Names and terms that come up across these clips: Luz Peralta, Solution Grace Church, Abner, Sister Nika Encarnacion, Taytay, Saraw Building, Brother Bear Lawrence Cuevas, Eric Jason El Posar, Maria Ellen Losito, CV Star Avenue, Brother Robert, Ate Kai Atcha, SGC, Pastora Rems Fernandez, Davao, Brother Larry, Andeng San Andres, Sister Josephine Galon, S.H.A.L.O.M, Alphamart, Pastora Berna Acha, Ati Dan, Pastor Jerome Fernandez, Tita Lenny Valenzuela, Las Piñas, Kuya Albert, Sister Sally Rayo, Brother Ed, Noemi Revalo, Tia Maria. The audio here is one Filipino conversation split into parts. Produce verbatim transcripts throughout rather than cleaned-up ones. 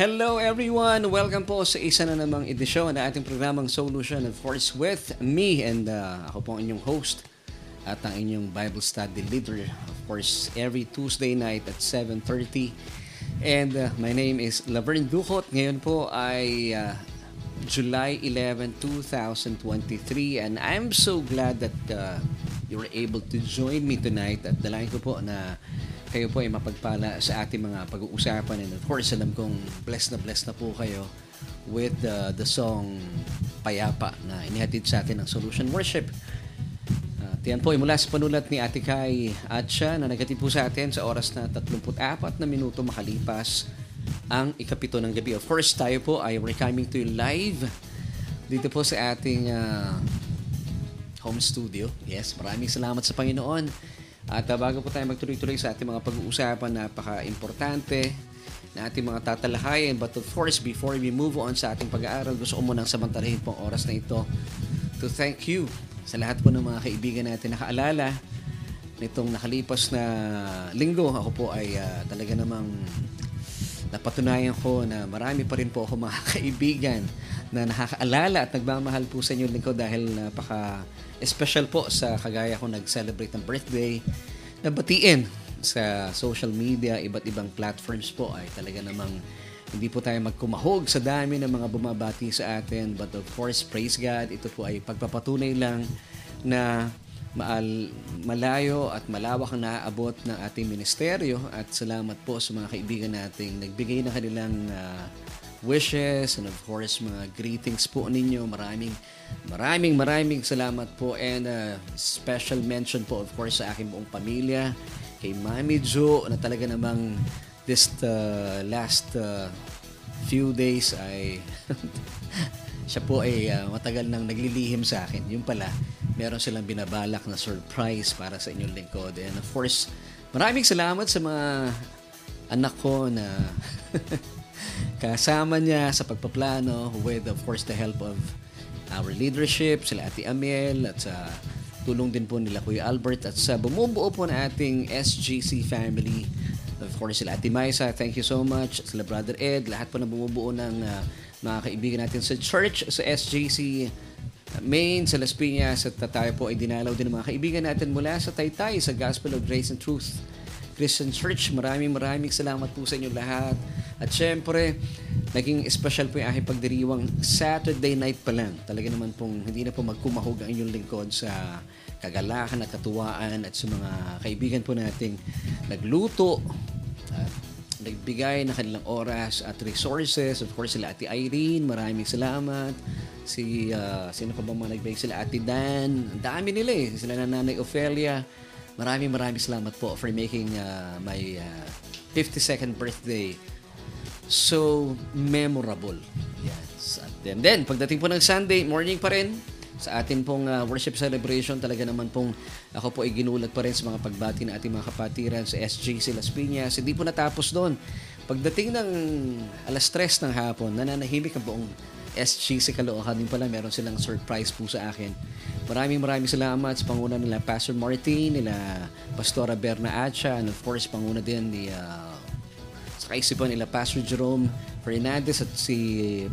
Hello everyone! Welcome po sa isa na namang edisyon na ating programang Solution of Course with me and uh, ako po ang inyong host at ang inyong Bible Study Leader, of course, every Tuesday night at seven thirty. And uh, my name is Laverne Duhot. Ngayon po ay uh, July eleventh, twenty twenty-three, and I'm so glad that uh, you were able to join me tonight at dalayan ko po na kayo po ay mapagpala sa ating mga pag-uusapan, and of course alam kong blessed na blessed na po kayo with uh, the song Payapa na inihatid sa atin ng Solution Worship. Uh, tiyan po ay mula sa panulat ni Ate Kai Atcha na naghatid po sa atin sa oras na thirty-four na minuto makalipas ang ikapito ng gabi. Of course tayo po ay we're coming to you live dito po sa ating uh, home studio. Yes, maraming salamat sa Panginoon. At uh, bago po tayo magtuloy-tuloy sa ating mga pag-uusapan, napaka-importante na ating mga tatalahayin. But of course, before we move on sa ating pag-aaral, gusto ko munang samantalahin po ang oras na ito to thank you sa lahat po ng mga kaibigan natin. Nakaalala nitong nakalipas na linggo, ako po ay uh, talaga namang napatunayan ko na marami pa rin po ako mga kaibigan na nakakaalala at nagmamahal po sa inyo linggo, dahil napaka special po sa kagaya ko nag-celebrate ng birthday, nabatiin sa social media, iba't ibang platforms po ay talaga namang hindi po tayo magkumahog sa dami ng mga bumabati sa atin. But of course, praise God, ito po ay pagpapatunay lang na maal, malayo at malawak ang naaabot ng ating ministeryo, at salamat po sa mga kaibigan nating nagbigay ng kanilang uh, wishes and of course mga greetings po ninyo. Maraming maraming maraming salamat po, and uh, special mention po of course sa aking buong pamilya, kay Mami Jo na talaga namang this uh, last uh, few days ay siya po ay uh, matagal nang naglilihim sa akin. Yung pala meron silang binabalak na surprise para sa inyong lingkod, and of course maraming salamat sa mga anak ko na kasama niya sa pagpaplano with of course the help of our leadership, sila Ati Amel at sa tulong din po nila Kuya Albert at sa bumubuo po na ating S G C family, of course sila Ate Maisa, thank you so much, sila Brother Ed, lahat po na bumubuo ng uh, mga kaibigan natin sa church, sa S G C Main, sa Las Piñas, at tayo po ay dinalaw din ng mga kaibigan natin mula sa Taytay, sa Gospel of Grace and Truth Christian Church. Maraming maraming salamat po sa inyo lahat. At syempre, naging special po yung aking pagdiriwang Saturday night pa lang. Talaga naman pong hindi na po magkumahog ang inyong lingkod sa kagalakan at katuwaan at sa mga kaibigan po nating nagluto at nagbigay ng kanilang oras at resources. Of course, sila Ati Irene, maraming salamat. Si, uh, sino pa ba mga nagbigay? Sila Ati Dan. Ang dami nila eh. Sila Nanay Ophelia. Maraming maraming salamat po for making uh, my uh, fifty-second birthday so memorable. Yes. At then, then, pagdating po ng Sunday morning pa rin, sa atin pong uh, worship celebration, talaga naman pong ako po ay ginulat pa rin sa mga pagbati na ating mga kapatiran sa S J C Las Piñas. Hindi po natapos doon. Pagdating ng alas tres ng hapon, nananahimik ang buong S J C Caloocan. Din pala meron silang surprise po sa akin. Maraming maraming salamat sa panguna nila Pastor Marty, nila Pastora Berna Acha, and of course panguna din ni uh, sa kaisipan nila Pastor Jerome Fernandez at si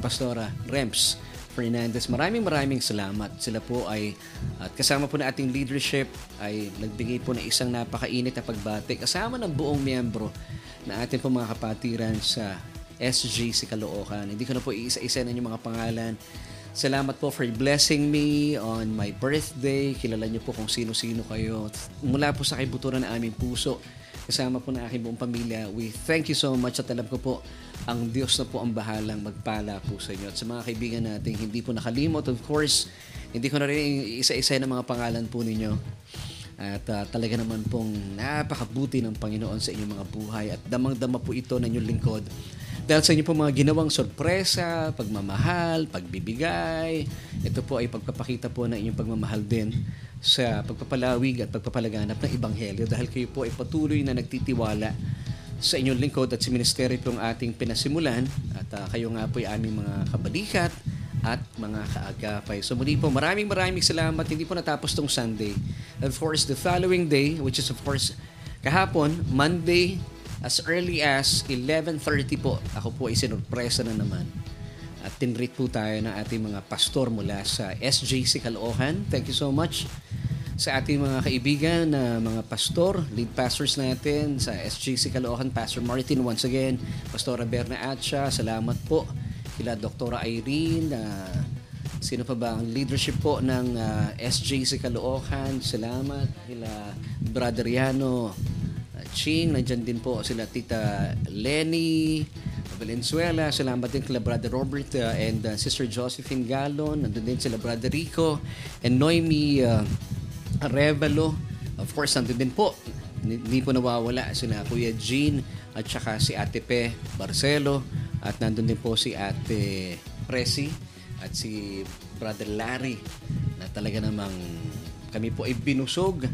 Pastora Rems Fernandez. Maraming maraming salamat. Sila po ay at kasama po na ating leadership ay nagbigay po ng isang napakainit na pagbati kasama ng buong miyembro na ating po mga kapatiran sa S J C Caloocan. Hindi ko na po iisa-isa na yung mga pangalan. Salamat po for blessing me on my birthday. Kilala niyo po kung sino-sino kayo. Mula po sa kaibuturan ng aming puso, kasama po na aking buong pamilya, we thank you so much, at alam ko po, ang Diyos na po ang bahalang magpala po sa inyo. At sa mga kaibigan natin, hindi po nakalimot. Of course, hindi ko na rin isa-isa ng mga pangalan po ninyo. At uh, talaga naman pong napakabuti ng Panginoon sa inyong mga buhay, at damang-dama po ito ng inyong lingkod dahil sa inyo po mga ginawang sorpresa, pagmamahal, pagbibigay. Ito po ay pagpapakita po ng inyong pagmamahal din sa pagpapalawig at pagpapalaganap ng Ebanghelyo, dahil kayo po ay patuloy na nagtitiwala sa inyong lingkod at sa ministeryo pong ating pinasimulan, at uh, kayo nga po ay aming mga kabalikat at mga kaagapay. So muli po, maraming maraming salamat. Hindi po natapos tong Sunday. Of course, the following day, which is of course kahapon, Monday, as early as eleven thirty po, ako po ay sinurpresa na naman. At tinreat po tayo ng ating mga pastor mula sa S J C Caloocan. Thank you so much sa ating mga kaibigan na mga pastor, lead pastors natin sa S J C Caloocan, Pastor Marty, once again, Pastora Berna Acha, salamat po. Kila Doctora Irene, uh, sino pa ba ang leadership po ng uh, S J C Caloocan, salamat. Kila Brother Riano, Ching, nandyan din po sila Tita Lenny Valenzuela, salamat din kila Brother Robert uh, and uh, Sister Josephine Galon, nandun din sila Brother Rico and Noemi uh, Revalo, of course nandun din po, hindi po nawawala sila Kuya Jean at saka si Ate Pe Barcelo, at nandun din po si Ate Prezi at si Brother Larry na talaga namang kami po ay binusog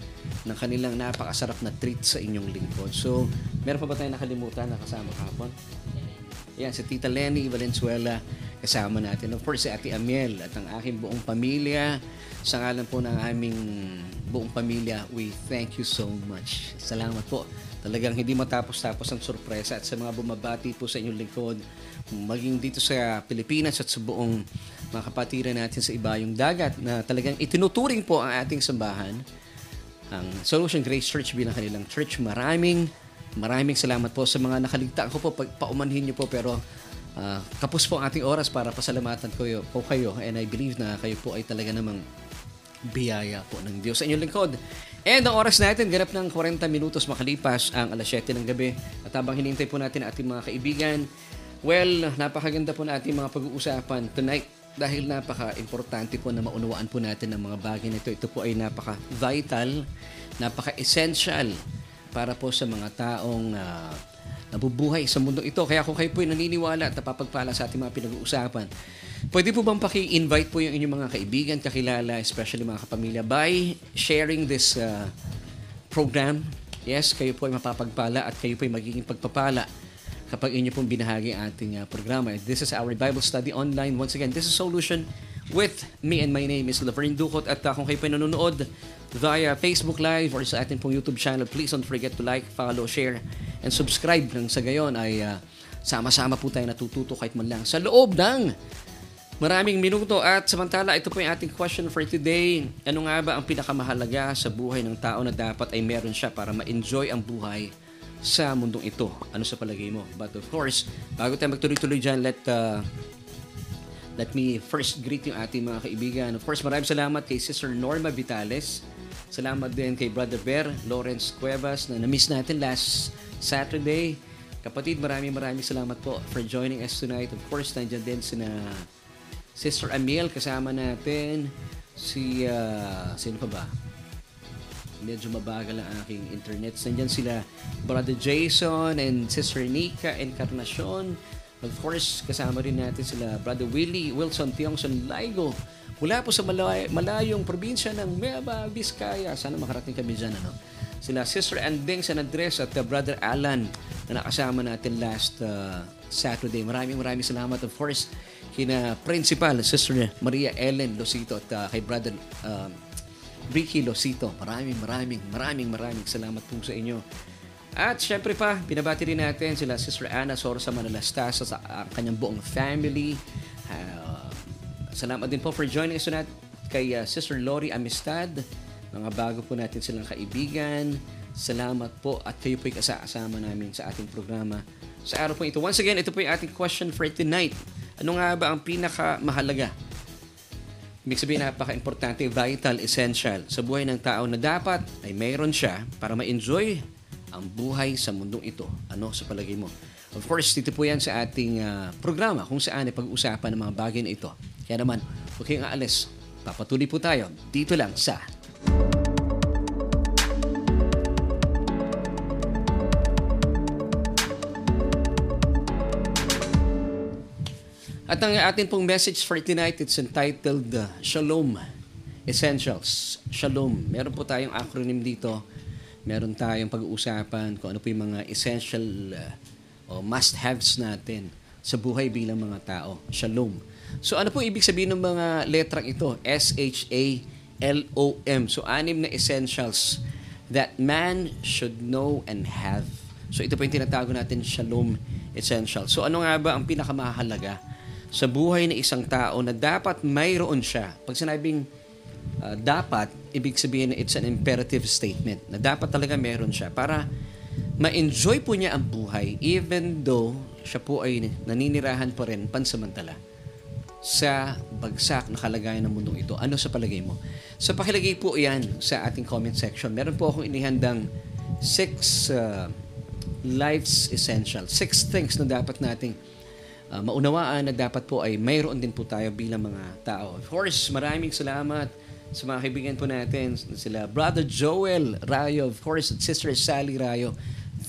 ng kanilang napakasarap na treat sa inyong lingkod. So, meron pa ba tayong nakalimutan na kasama kahapon? Yan, si Tita Lenny Valenzuela kasama natin. Of course, si Ati Amel at ang aking buong pamilya. Sa ngalan po ng aming buong pamilya, we thank you so much. Salamat po. Talagang hindi matapos-tapos ang sorpresa, at sa mga bumabati po sa inyong lingkod, maging dito sa Pilipinas at sa buong mga kapatiran natin sa ibayong dagat na talagang itinuturing po ang ating sambahan, ang Solution Grace Church bilang kanilang church. Maraming, maraming salamat po sa mga nakaligtaan ko po. Paumanhin niyo po, pero uh, kapos po ang ating oras para pasalamatan ko po kayo, and I believe na kayo po ay talaga namang biyaya po ng Diyos sa inyong lingkod. And ang oras natin, ganap ng forty minutos makalipas ang alas siyete ng gabi. At habang hinintay po natin ating mga kaibigan, well, napakaganda po na ating mga pag-uusapan tonight dahil napaka-importante po na maunawaan po natin ang mga bagay nito. Ito po ay napaka-vital, napaka-essential para po sa mga taong uh, nabubuhay sa mundong ito. Kaya kung kayo po ay naniniwala at napapagpala sa ating mga pinag-uusapan, pwede po bang paki-invite po yung inyong mga kaibigan, kakilala, especially mga kapamilya, by sharing this uh, program? Yes, kayo po ay mapapagpala at kayo po ay magiging pagpapala kapag inyo pong binahagi ang ating uh, programa. This is our Bible Study Online. Once again, this is Solution with me, and my name is Laverne Duhot. At uh, kung kayo po ay nanonood via Facebook Live or sa ating pong YouTube channel, please don't forget to like, follow, share, and subscribe. Nang sa gayon ay uh, sama-sama po tayo natututo kahit man lang sa loob ng maraming minuto. At samantala, ito po yung ating question for today. Ano nga ba ang pinakamahalaga sa buhay ng tao na dapat ay meron siya para ma-enjoy ang buhay sa mundong ito? Ano sa palagay mo? But of course, bago tayo magtuloy-tuloy dyan, let, uh, let me first greet yung ating mga kaibigan. Of course, maraming salamat kay Sister Norma Vitales. Salamat din kay Brother Bear Lawrence Cuevas na na-miss natin last Saturday. Kapatid, maraming maraming salamat po for joining us tonight. Of course, nandiyan din sina Sister Amiel, kasama natin si, uh, sino pa ba? Medyo mabagal ang aking internet. Nandiyan sila Brother Jason and Sister Nika Encarnacion. Of course, kasama rin natin sila Brother Willie Wilson Tiongson Laigo, mula po sa malay- malayong probinsya ng Nueva Vizcaya. Sana makarating kami dyan, ano? Sila Sister Andeng San Andres at uh, Brother Alan na nakasama natin last uh, Saturday. Maraming maraming salamat, of course, kina Principal Sister Maria Ellen Losito at uh, kay Brother uh, Ricky Losito. Maraming maraming maraming maraming salamat po sa inyo. At syempre pa, binabati rin natin sila Sister Ana Sorsa Manalastas sa uh, kanyang buong family. Uh, salamat din po for joining us tonight kay uh, Sister Lori Amistad. Mga bago po natin silang kaibigan, salamat po, at kayo po ay kasama namin sa ating programa sa araw po ito. Once again, ito po yung ating question for tonight. Ano nga ba ang pinakamahalaga? Ibig sabihin, napaka-importante, vital, essential sa buhay ng tao na dapat ay mayroon siya para ma-enjoy ang buhay sa mundong ito. Ano sa palagay mo? Of course, dito po yan sa ating uh, programa kung saan ay pag-usapan ng mga bagay na ito. Kaya naman, huwag kayong aalis. Papatuloy po tayo dito lang sa At ang atin pong message for tonight, it's entitled uh, Shalom Essentials. Shalom. Meron po tayong acronym dito. Meron tayong pag-uusapan kung ano po yung mga essential uh, o must-haves natin sa buhay bilang mga tao. Shalom. So ano po ibig sabihin ng mga letrang ito? S H A L O M. So anim na essentials that man should know and have. So ito pa yung tinatago natin, Shalom Essential. So ano nga ba ang pinakamahalaga sa buhay na isang tao na dapat mayroon siya? Pag sinabing uh, dapat, ibig sabihin na it's an imperative statement, na dapat talaga mayroon siya para ma-enjoy po niya ang buhay even though siya po ay naninirahan pa rin pansamantala sa bagsak na kalagayan ng mundong ito. Ano sa palagay mo? So pakilagay po yan sa ating comment section. Meron po akong inihandang six uh, life's essential, six things na dapat nating uh, maunawaan, na dapat po ay mayroon din po tayo bilang mga tao. Of course, maraming salamat sa mga kaibigan po natin, sila Brother Joel Rayo, of course, at Sister Sally Rayo.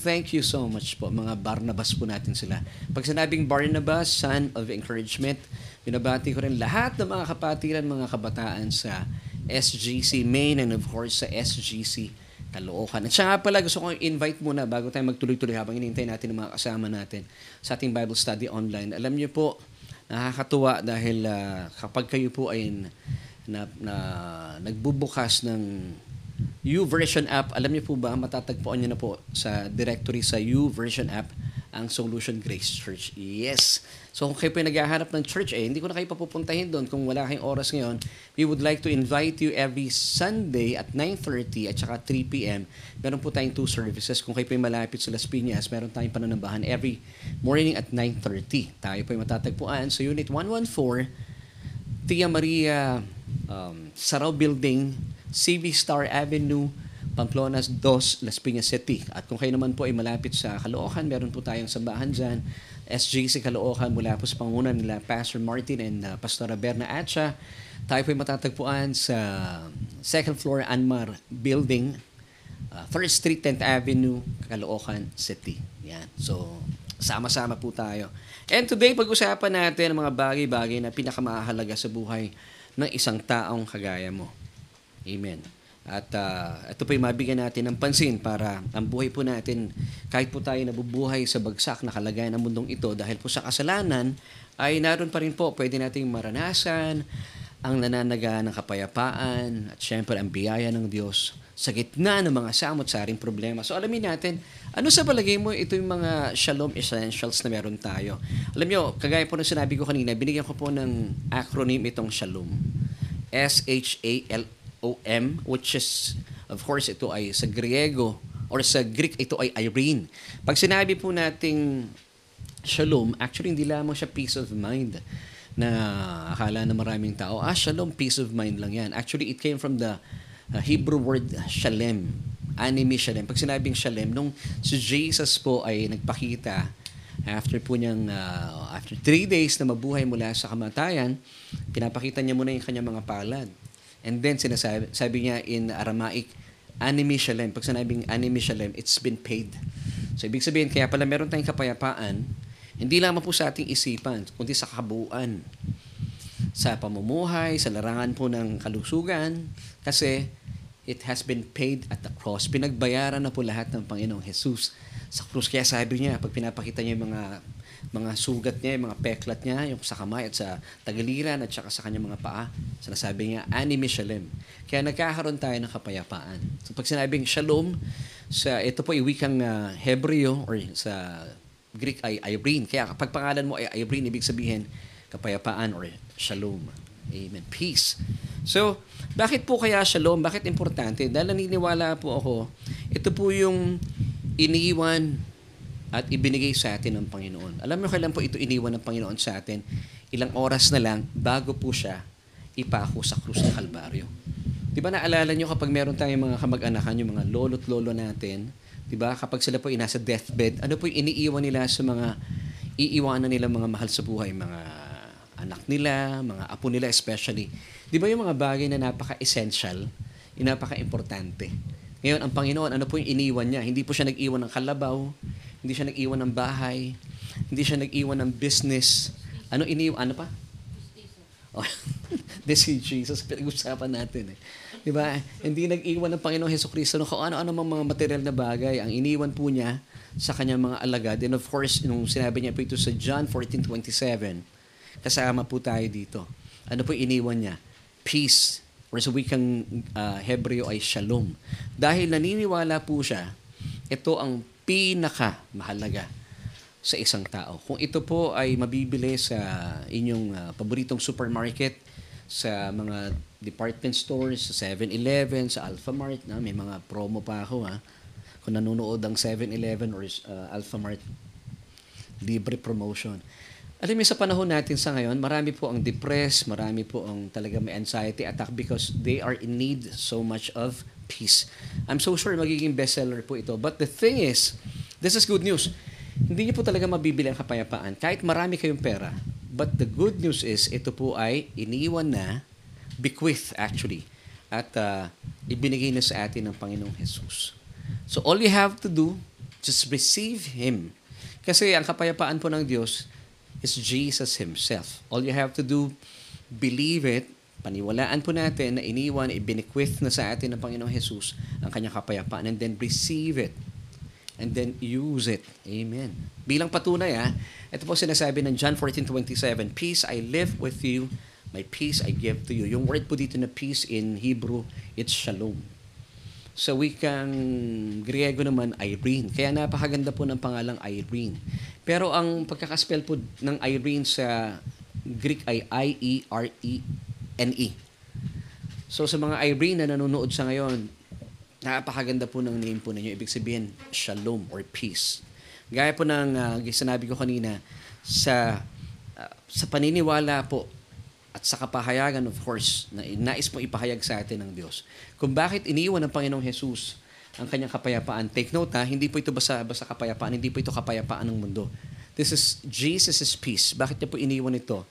Thank you so much po. Mga Barnabas po natin sila. Pag sinabing Barnabas, son of encouragement, binabati ko rin lahat ng mga kapatiran, mga kabataan sa S G C Maine and of course sa S G C Caloocan. At siya nga pala, gusto kong invite muna bago tayo magtuloy-tuloy habang inintay natin ang mga kasama natin sa ating Bible Study Online. Alam niyo po, nakakatuwa dahil uh, kapag kayo po ay na, na nagbubukas ng YouVersion app, alam niyo po ba, matatagpuan niyo na po sa directory sa YouVersion app ang Solution Grace Church. Yes! So kung kayo po naghahanap ng church, eh, hindi ko na kayo papupuntahin doon kung wala kayong oras ngayon. We would like to invite you every Sunday at nine thirty at saka three p.m. Meron po tayong two services. Kung kayo po malapit sa Las Piñas, meron tayong pananambahan every morning at nine thirty. Tayo po matatagpuan sa Unit one fourteen, Tia Maria um, Saraw Building, C V Star Avenue, Pamplona two, Las Piñas City. At kung kayo naman po ay malapit sa Caloocan, meron po tayong sambahan dyan, S J C Caloocan, mula po sa panguna nila Pastor Marty and uh, Pastora Berna Acha. Tayo po ay matatagpuan sa second floor Anmar Building, uh, third Street, tenth Avenue, Caloocan City. Yan. So, sama-sama po tayo. And today, pag-usapan natin ang mga bagay-bagay na pinakamahalaga sa buhay ng isang taong kagaya mo. Amen. At uh, ito po yung mabigyan natin ng pansin para ang buhay po natin, kahit po tayo nabubuhay sa bagsak na kalagayan ng mundong ito dahil po sa kasalanan, ay naroon pa rin po, pwede nating maranasan ang nananaga ng kapayapaan at syempre ang biyaya ng Diyos sa gitna ng mga samot-saring problema. So alamin natin, ano sa palagay mo ito yung mga Shalom Essentials na meron tayo? Alam nyo, kagaya po ng sinabi ko kanina, binigyan ko po ng acronym itong Shalom. S H A L O M, which is, of course, ito ay sa Griego, or sa Greek, ito ay Irene. Pag sinabi po nating Shalom, actually, hindi lamang siya peace of mind na akala na maraming tao, ah, Shalom, peace of mind lang yan. Actually, it came from the uh, Hebrew word Shalem, anime Shalem. Pag sinabing Shalem, nung si Jesus po ay nagpakita, after po niyang, uh, after three days na mabuhay mula sa kamatayan, pinapakita niya muna yung kanyang mga palad. And then, sinasabi sabi niya in Aramaic, anime Shalem. Pag sinabing anime Shalem, it's been paid. So, ibig sabihin, kaya pala meron tayong kapayapaan, hindi lamang po sa ating isipan, kundi sa kabuuan, sa pamumuhay, sa larangan po ng kalusugan, kasi it has been paid at the cross. Pinagbayaran na po lahat ng Panginoong Jesus sa krus. Kaya sabi niya, pag pinapakita niya yung mga mga sugat niya, yung mga peklat niya, yung sa kamay at sa tagaliran at saka sa kanyang mga paa, sinasabi niya, anime Shalem. Kaya nagkakaroon tayo ng kapayapaan. So pag sinabing Shalom, sa, ito po ay wikang uh, Hebreo or sa Greek ay Irene. Kaya kapag pangalan mo ay Irene, ibig sabihin kapayapaan or Shalom. Amen. Peace. So, bakit po kaya Shalom? Bakit importante? Dahil naniniwala po ako, ito po yung iniiwan at ibinigay sa atin ng Panginoon. Alam mo kailan po ito iniwan ng Panginoon sa atin? Ilang oras na lang bago po siya ipako sa krus ng Kalbaryo. Di ba naalala nyo kapag meron tayong mga kamag-anakan, yung mga lolo't lolo natin, di ba kapag sila po inasa deathbed, ano po yung iniiwan nila sa mga, iiwanan nila mga mahal sa buhay, mga anak nila, mga apo nila especially. Di ba yung mga bagay na napaka-essential, yung napaka-importante. Ngayon, ang Panginoon, ano po yung iniwan niya? Hindi po siya nag-iwan ng kalabaw, hindi siya nag-iwan ng bahay, hindi siya nag-iwan ng business. Ano iniwan? Ano pa? Oh, this is Jesus. Pinag-usapan natin eh. Diba? Hindi nag-iwan ng Panginoong Hesukristo no, kung ano-ano mang mga material na bagay. Ang iniwan po niya sa kanyang mga alagad. And of course, nung sinabi niya po ito sa John fourteen twenty-seven, kasama po tayo dito. Ano po iniwan niya? Peace. Or sa wikang uh, Hebreo ay Shalom. Dahil naniniwala po siya, ito ang pinakamahalaga sa isang tao. Kung ito po ay mabibili sa inyong uh, paboritong supermarket, sa mga department stores, sa seven eleven, sa Alphamart, na may mga promo pa ako ha. Kung nanonood ang seven eleven or uh, Alphamart, libre promotion. Alam niyo, sa panahon natin sa ngayon, marami po ang depressed, marami po ang talaga may anxiety attack because they are in need so much of peace. I'm so sure magiging bestseller po ito. But the thing is, this is good news. Hindi niyo po talaga mabibili ang kapayapaan kahit marami kayong pera. But the good news is, ito po ay iniwan na, bequeath actually, at uh, ibinigay na sa atin ng Panginoong Jesus. So all you have to do, just receive Him. Kasi ang kapayapaan po ng Diyos is Jesus Himself. All you have to do, believe it, paniwalaan po natin na iniwan, ibiniquith na sa atin ng Panginoong Jesus ang kanyang kapayapaan, and then receive it. And then use it. Amen. Bilang patunay, ha, ito po sinasabi ng John fourteen twenty-seven, peace I live with you, my peace I give to you. Yung word po dito na peace in Hebrew, it's shalom. Sa wikang Griego naman, Irene. Kaya napakaganda po ng pangalang Irene. Pero ang pagkakaspell po ng Irene sa Greek ay I E R E N E. So sa mga Irene na nanonood sa ngayon, napakaganda po ng name po ninyo. Ibig sabihin, shalom or peace. Gaya po ng uh, sinabi ko kanina, sa, uh, sa paniniwala po at sa kapahayagan, of course, na nais po ipahayag sa atin ng Diyos. Kung bakit iniwan ng Panginoong Jesus ang kanyang kapayapaan. Take note ha, hindi po ito basta, basta kapayapaan, hindi po ito kapayapaan ng mundo. This is Jesus' peace. Bakit niya po iniwan ito?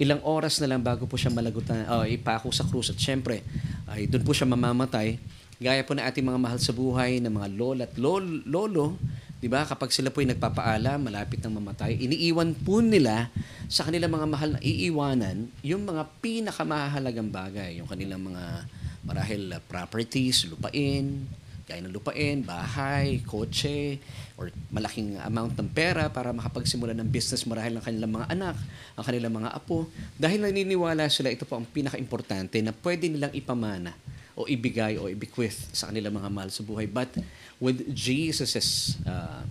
Ilang oras na lang bago po siya malagutan, uh, ipako sa krus. At syempre, ay, doon po siya mamamatay. Gaya po na ating mga mahal sa buhay, ng mga lola at lol, lolo, di ba? Kapag sila po ay nagpapaala, malapit ng mamatay, iniiwan po nila sa kanilang mga mahal na iiwanan yung mga pinakamahalagang bagay, yung kanilang mga marahil uh, properties, lupain, gaya ng lupain, bahay, kotse, or malaking amount ng pera para makapagsimula ng business marahil ng kanilang mga anak, ang kanilang mga apo. Dahil naniniwala sila, ito po ang pinaka-importante na pwede nilang ipamana o ibigay o i-bequeath sa kanilang mga mahal sa buhay. But with Jesus' uh,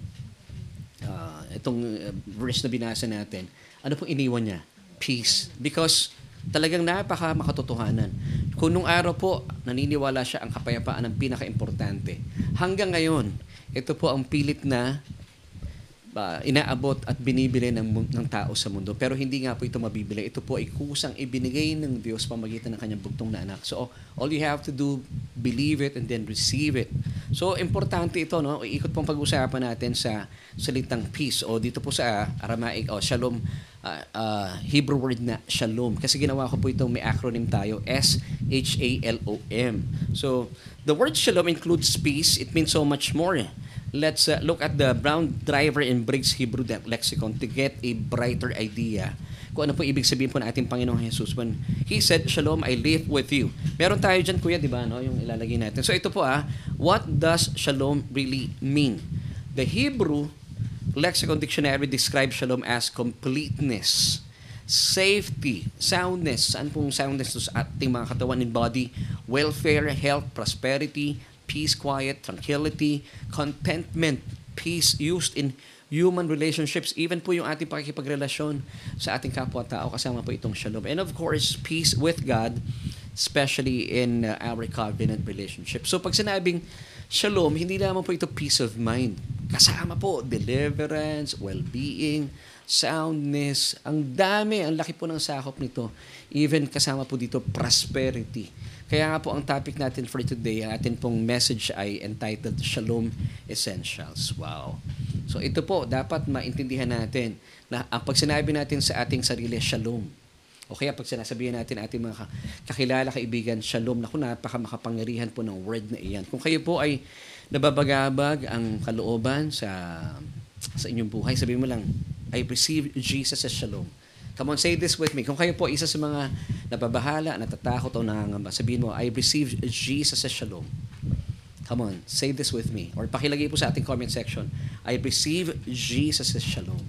uh, itong verse na binasa natin, ano pong iniwan niya? Peace. Because talagang napaka makatotohanan. Kung nung araw po, naniniwala siya ang kapayapaan ang pinaka-importante. Hanggang ngayon, ito po ang pilit na uh, inaabot at binibili ng, ng tao sa mundo. Pero hindi nga po ito mabibili. Ito po ay kusang ibinigay ng Diyos pamagitan ng kanyang bugtong na anak. So all you have to do, believe it and then receive it. So importante ito, no? Iikot pong pag-usapan natin sa salitang peace. O dito po sa Aramaic, o Shalom, Uh, uh, Hebrew word na Shalom. Kasi ginawa ko po itong may acronym tayo, S H A L O M. So, the word Shalom includes peace. It means so much more. Let's uh, look at the Brown, Driver, and Briggs Hebrew Lexicon to get a brighter idea kung ano po ibig sabihin po ng ating Panginoong Jesus. When He said, Shalom, I live with you. Meron tayo dyan, kuya, di ba? No? Yung ilalagay natin. So, ito po ah, what does Shalom really mean? The Hebrew Lexicon Dictionary describes Shalom as completeness, safety, soundness. Saan pong soundness to sa ating mga katawan and body? Welfare, health, prosperity, peace, quiet, tranquility, contentment, peace used in human relationships. Even po yung ating pakikipagrelasyon sa ating kapwa-tao, kasama po itong Shalom. And of course, peace with God, especially in uh, our covenant relationship. So pag sinabing Shalom, hindi lamang po ito peace of mind. Kasama po, deliverance, well-being, soundness. Ang dami, ang laki po ng sakop nito. Even kasama po dito, prosperity. Kaya nga po ang topic natin for today, ang atin pong message ay entitled Shalom Essentials. Wow. So ito po, dapat maintindihan natin na ang pag sinabi natin sa ating sarili, Shalom. O kaya pag sinasabihin natin ating mga kakilala, kaibigan, Shalom. Naku, napaka makapangyarihan po ng word na iyan. Kung kayo po ay nababagabag ang kalooban sa sa inyong buhay, sabihin mo lang, I receive Jesus as Shalom. Come on, say this with me. Kung kayo po isa sa mga nababahala, natatakot o nangangamba, sabihin mo, I receive Jesus as Shalom. Come on, say this with me. Or pakilagay po sa ating comment section, I receive Jesus as Shalom.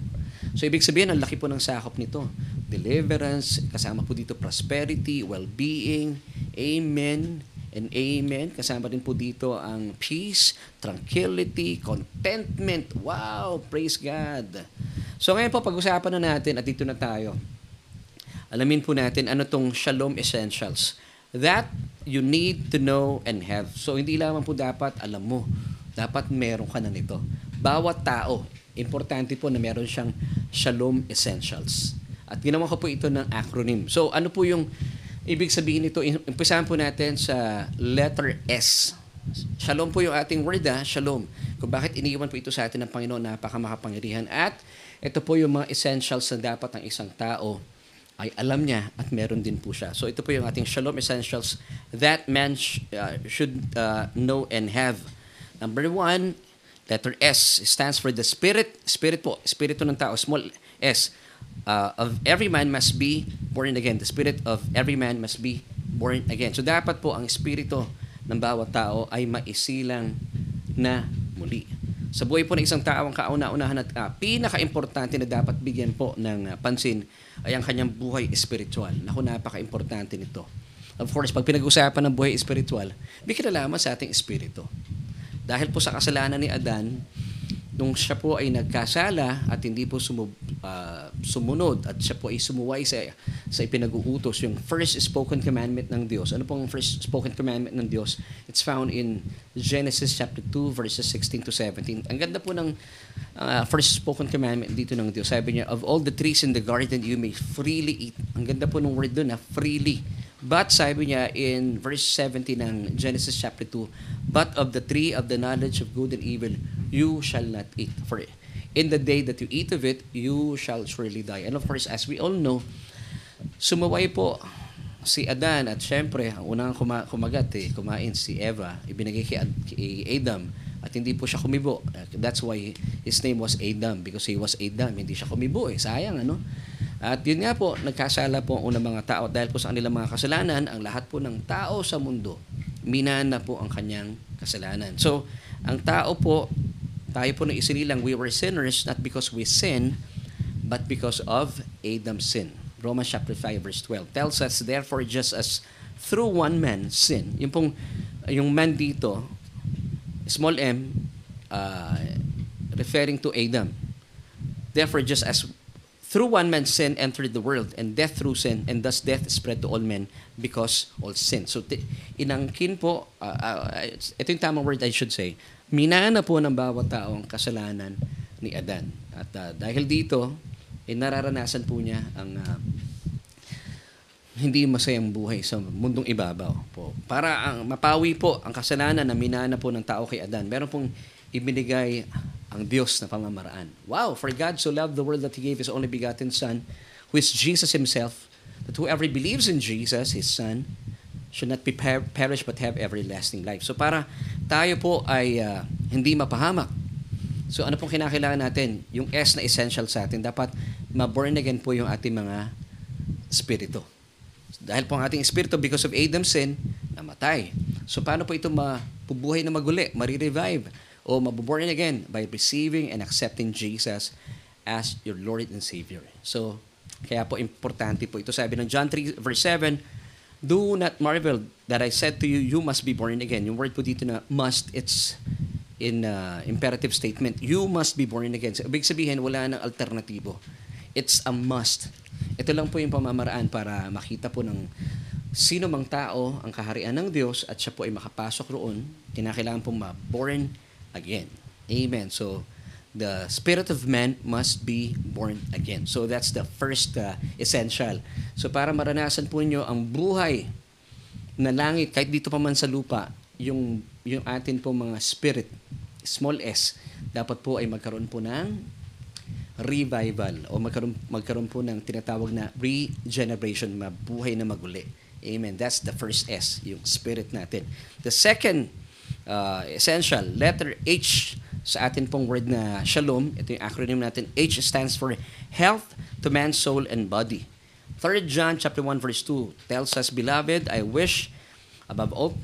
So, ibig sabihin, ang laki po ng sakop nito. Deliverance, kasama po dito prosperity, well-being, amen, and amen. Kasama rin po dito ang peace, tranquility, contentment. Wow! Praise God! So ngayon po, pag-usapan na natin at dito na tayo. Alamin po natin ano tong Shalom Essentials that you need to know and have. So hindi lamang po dapat alam mo. Dapat meron ka na nito. Bawat tao, importante po na meron siyang Shalom Essentials. At ginawa ko po ito ng acronym. So ano po yung ibig sabihin nito? Umpisahan po natin sa letter S. Shalom po yung ating word, ha? Shalom. Kung bakit iniwan po ito sa atin ng Panginoon, napakamakapangyarihan. At ito po yung mga essentials na dapat ang isang tao ay alam niya at meron din po siya. So ito po yung ating Shalom Essentials that man sh- uh, should uh, know and have. Number one, letter S stands for the Spirit. Spirit po, Espiritu ng tao, small s. Uh, of every man must be born again. The spirit of every man must be born again. So dapat po ang espiritu ng bawat tao ay maisilang na muli. Sa buhay po ng isang tao, ang kauna-unahan at uh, pinaka-importante na dapat bigyan po ng uh, pansin ay ang kanyang buhay espiritual. Naku, napaka-importante nito. Of course, pag pinag-usapan ng buhay espiritual, may kinalaman sa ating espiritu. Dahil po sa kasalanan ni Adan, nung siya po ay nagkasala at hindi po sumu, uh, sumunod at siya po ay sumuway sa, sa ipinag-uutos, yung first spoken commandment ng Diyos. Ano pong first spoken commandment ng Diyos? It's found in Genesis chapter two, verses sixteen to seventeen. Ang ganda po ng uh, first spoken commandment dito ng Diyos. Sabi niya, of all the trees in the garden, you may freely eat. Ang ganda po ng word doon, ha? Freely. But sabi niya in verse seventeen ng Genesis chapter two, but of the tree of the knowledge of good and evil, you shall not eat. For in the day that you eat of it, you shall surely die. And of course, as we all know, sumuway po si Adan at syempre, ang unang kuma- kumagat, eh, kumain si Eva, ibinigay kay Adam at hindi po siya kumibo. That's why his name was Adam, because he was Adam. Hindi siya kumibo eh. Sayang, ano? At yun nga po, nagkasala po ang unang mga tao. Dahil po sa kanilang mga kasalanan, ang lahat po ng tao sa mundo, minana po ang kanyang kasalanan. So, ang tao po, tayo po na isinilang, we were sinners not because we sin, but because of Adam's sin. Romans chapter five verse twelve tells us, therefore, just as through one man sin, yung pong, yung man dito, small m, uh, referring to Adam. Therefore, just as through one man, sin entered the world, and death through sin, and thus death spread to all men because all sin. So, t- inangkin po, uh, uh, ito yung tamang word I should say, minana po ng bawat tao ang kasalanan ni Adan. At uh, dahil dito, eh, nararanasan po niya ang uh, hindi masayang buhay sa mundong ibabaw po. Para ang mapawi po ang kasalanan na minana po ng tao kay Adan, meron pong ibinigay ang Diyos na pamamaraan. Wow! For God so loved the world that He gave His only begotten Son, who is Jesus Himself, that whoever believes in Jesus, His Son, should not be per- perish but have everlasting life. So para tayo po ay uh, hindi mapahamak. So ano pong kinakailangan natin? Yung S na essential sa atin. Dapat ma-born again po yung ating mga spirito. Dahil po ang ating spirito, because of Adam's sin, namatay. So paano po ito mapubuhay na maguli, marirevive? O mabuborn again by receiving and accepting Jesus as your Lord and Savior. So, kaya po importante po ito. Sabi ng John three, verse seven, do not marvel that I said to you, you must be born again. Yung word po dito na must, it's in uh, imperative statement. You must be born again. So, ibig sabihin, wala nang alternatibo. It's a must. Ito lang po yung pamamaraan para makita po ng sino mang tao ang kaharian ng Diyos at siya po ay makapasok roon. Kinakailangan po ma-born again. Amen. So, the spirit of man must be born again. So, that's the first uh, essential. So, para maranasan po nyo ang buhay na langit, kahit dito pa man sa lupa, yung, yung atin po mga spirit, small s, dapat po ay magkaroon po ng revival o magkaroon, magkaroon po ng tinatawag na regeneration, mabuhay na maguli. Amen. That's the first S, yung spirit natin. The second Uh, essential, letter H sa atin pong word na Shalom, ito yung acronym natin, H stands for health to man's soul and body. Third John chapter one verse two tells us, beloved, I wish above all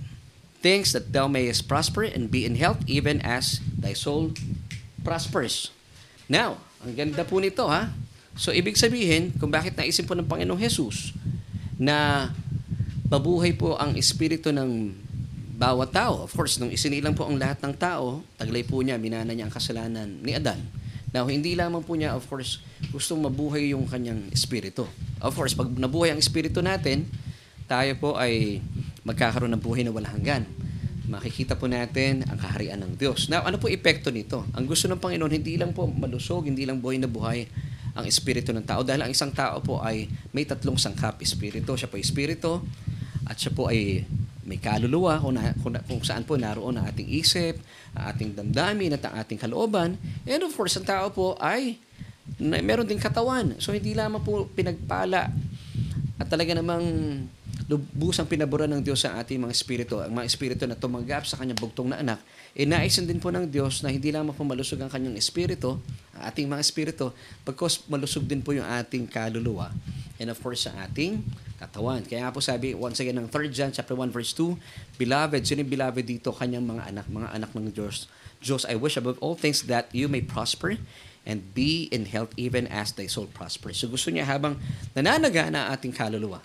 things that thou mayest prosper and be in health even as thy soul prospers. Now, ang ganda po nito, ha? So, ibig sabihin kung bakit naisip po ng Panginoong Jesus na mabuhay po ang espiritu ng bawat tao. Of course, nung isinilang po ang lahat ng tao, taglay po niya, binana niya ang kasalanan ni Adan. Now, hindi lamang po niya, of course, gustong mabuhay yung kanyang espiritu. Of course, pag nabuhay ang espiritu natin, tayo po ay magkakaroon ng buhay na walang hanggan. Makikita po natin ang kaharian ng Diyos. Now, ano po epekto nito? Ang gusto ng Panginoon, hindi lang po malusog, hindi lang buhay na buhay ang espiritu ng tao. Dahil ang isang tao po ay may tatlong sangkap espiritu. Siya po ay espiritu, at siya po ay may kaluluwa kung, na, kung, kung saan po naroon ang ating isip, ang ating damdamin at ang ating kalooban. And of course, ang tao po ay na, meron din katawan. So, hindi lamang po pinagpala at talaga namang lubusang pinaboran ng Diyos sa ating mga espiritu. Ang mga espiritu na tumanggap sa kanyang bugtong na anak, e naisin din po ng Diyos na hindi lamang po malusog ang kanyang espiritu, ang ating mga espiritu, pagkos malusog din po yung ating kaluluwa. And of course, sa ating katawan. Kaya nga po sabi, once again, ng third John chapter one verse two, Beloved, sino yung beloved dito? Kanyang mga anak, mga anak ng Diyos. Diyos, I wish above all things that you may prosper and be in health even as thy soul prospers. So gusto niya habang nananaga na ating kaluluwa,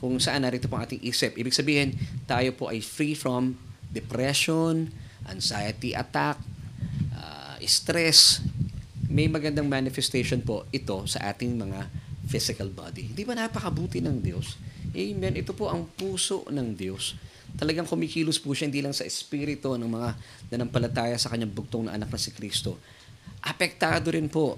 kung saan narito po ang ating isip. Ibig sabihin, tayo po ay free from depression, anxiety attack, uh, stress. May magandang manifestation po ito sa ating mga physical body. Hindi ba napakabuti ng Diyos? Amen. Ito po ang puso ng Diyos. Talagang kumikilos po siya, hindi lang sa espiritu ng mga nanampalataya sa kanyang bugtong na anak na si Kristo. Apektado rin po.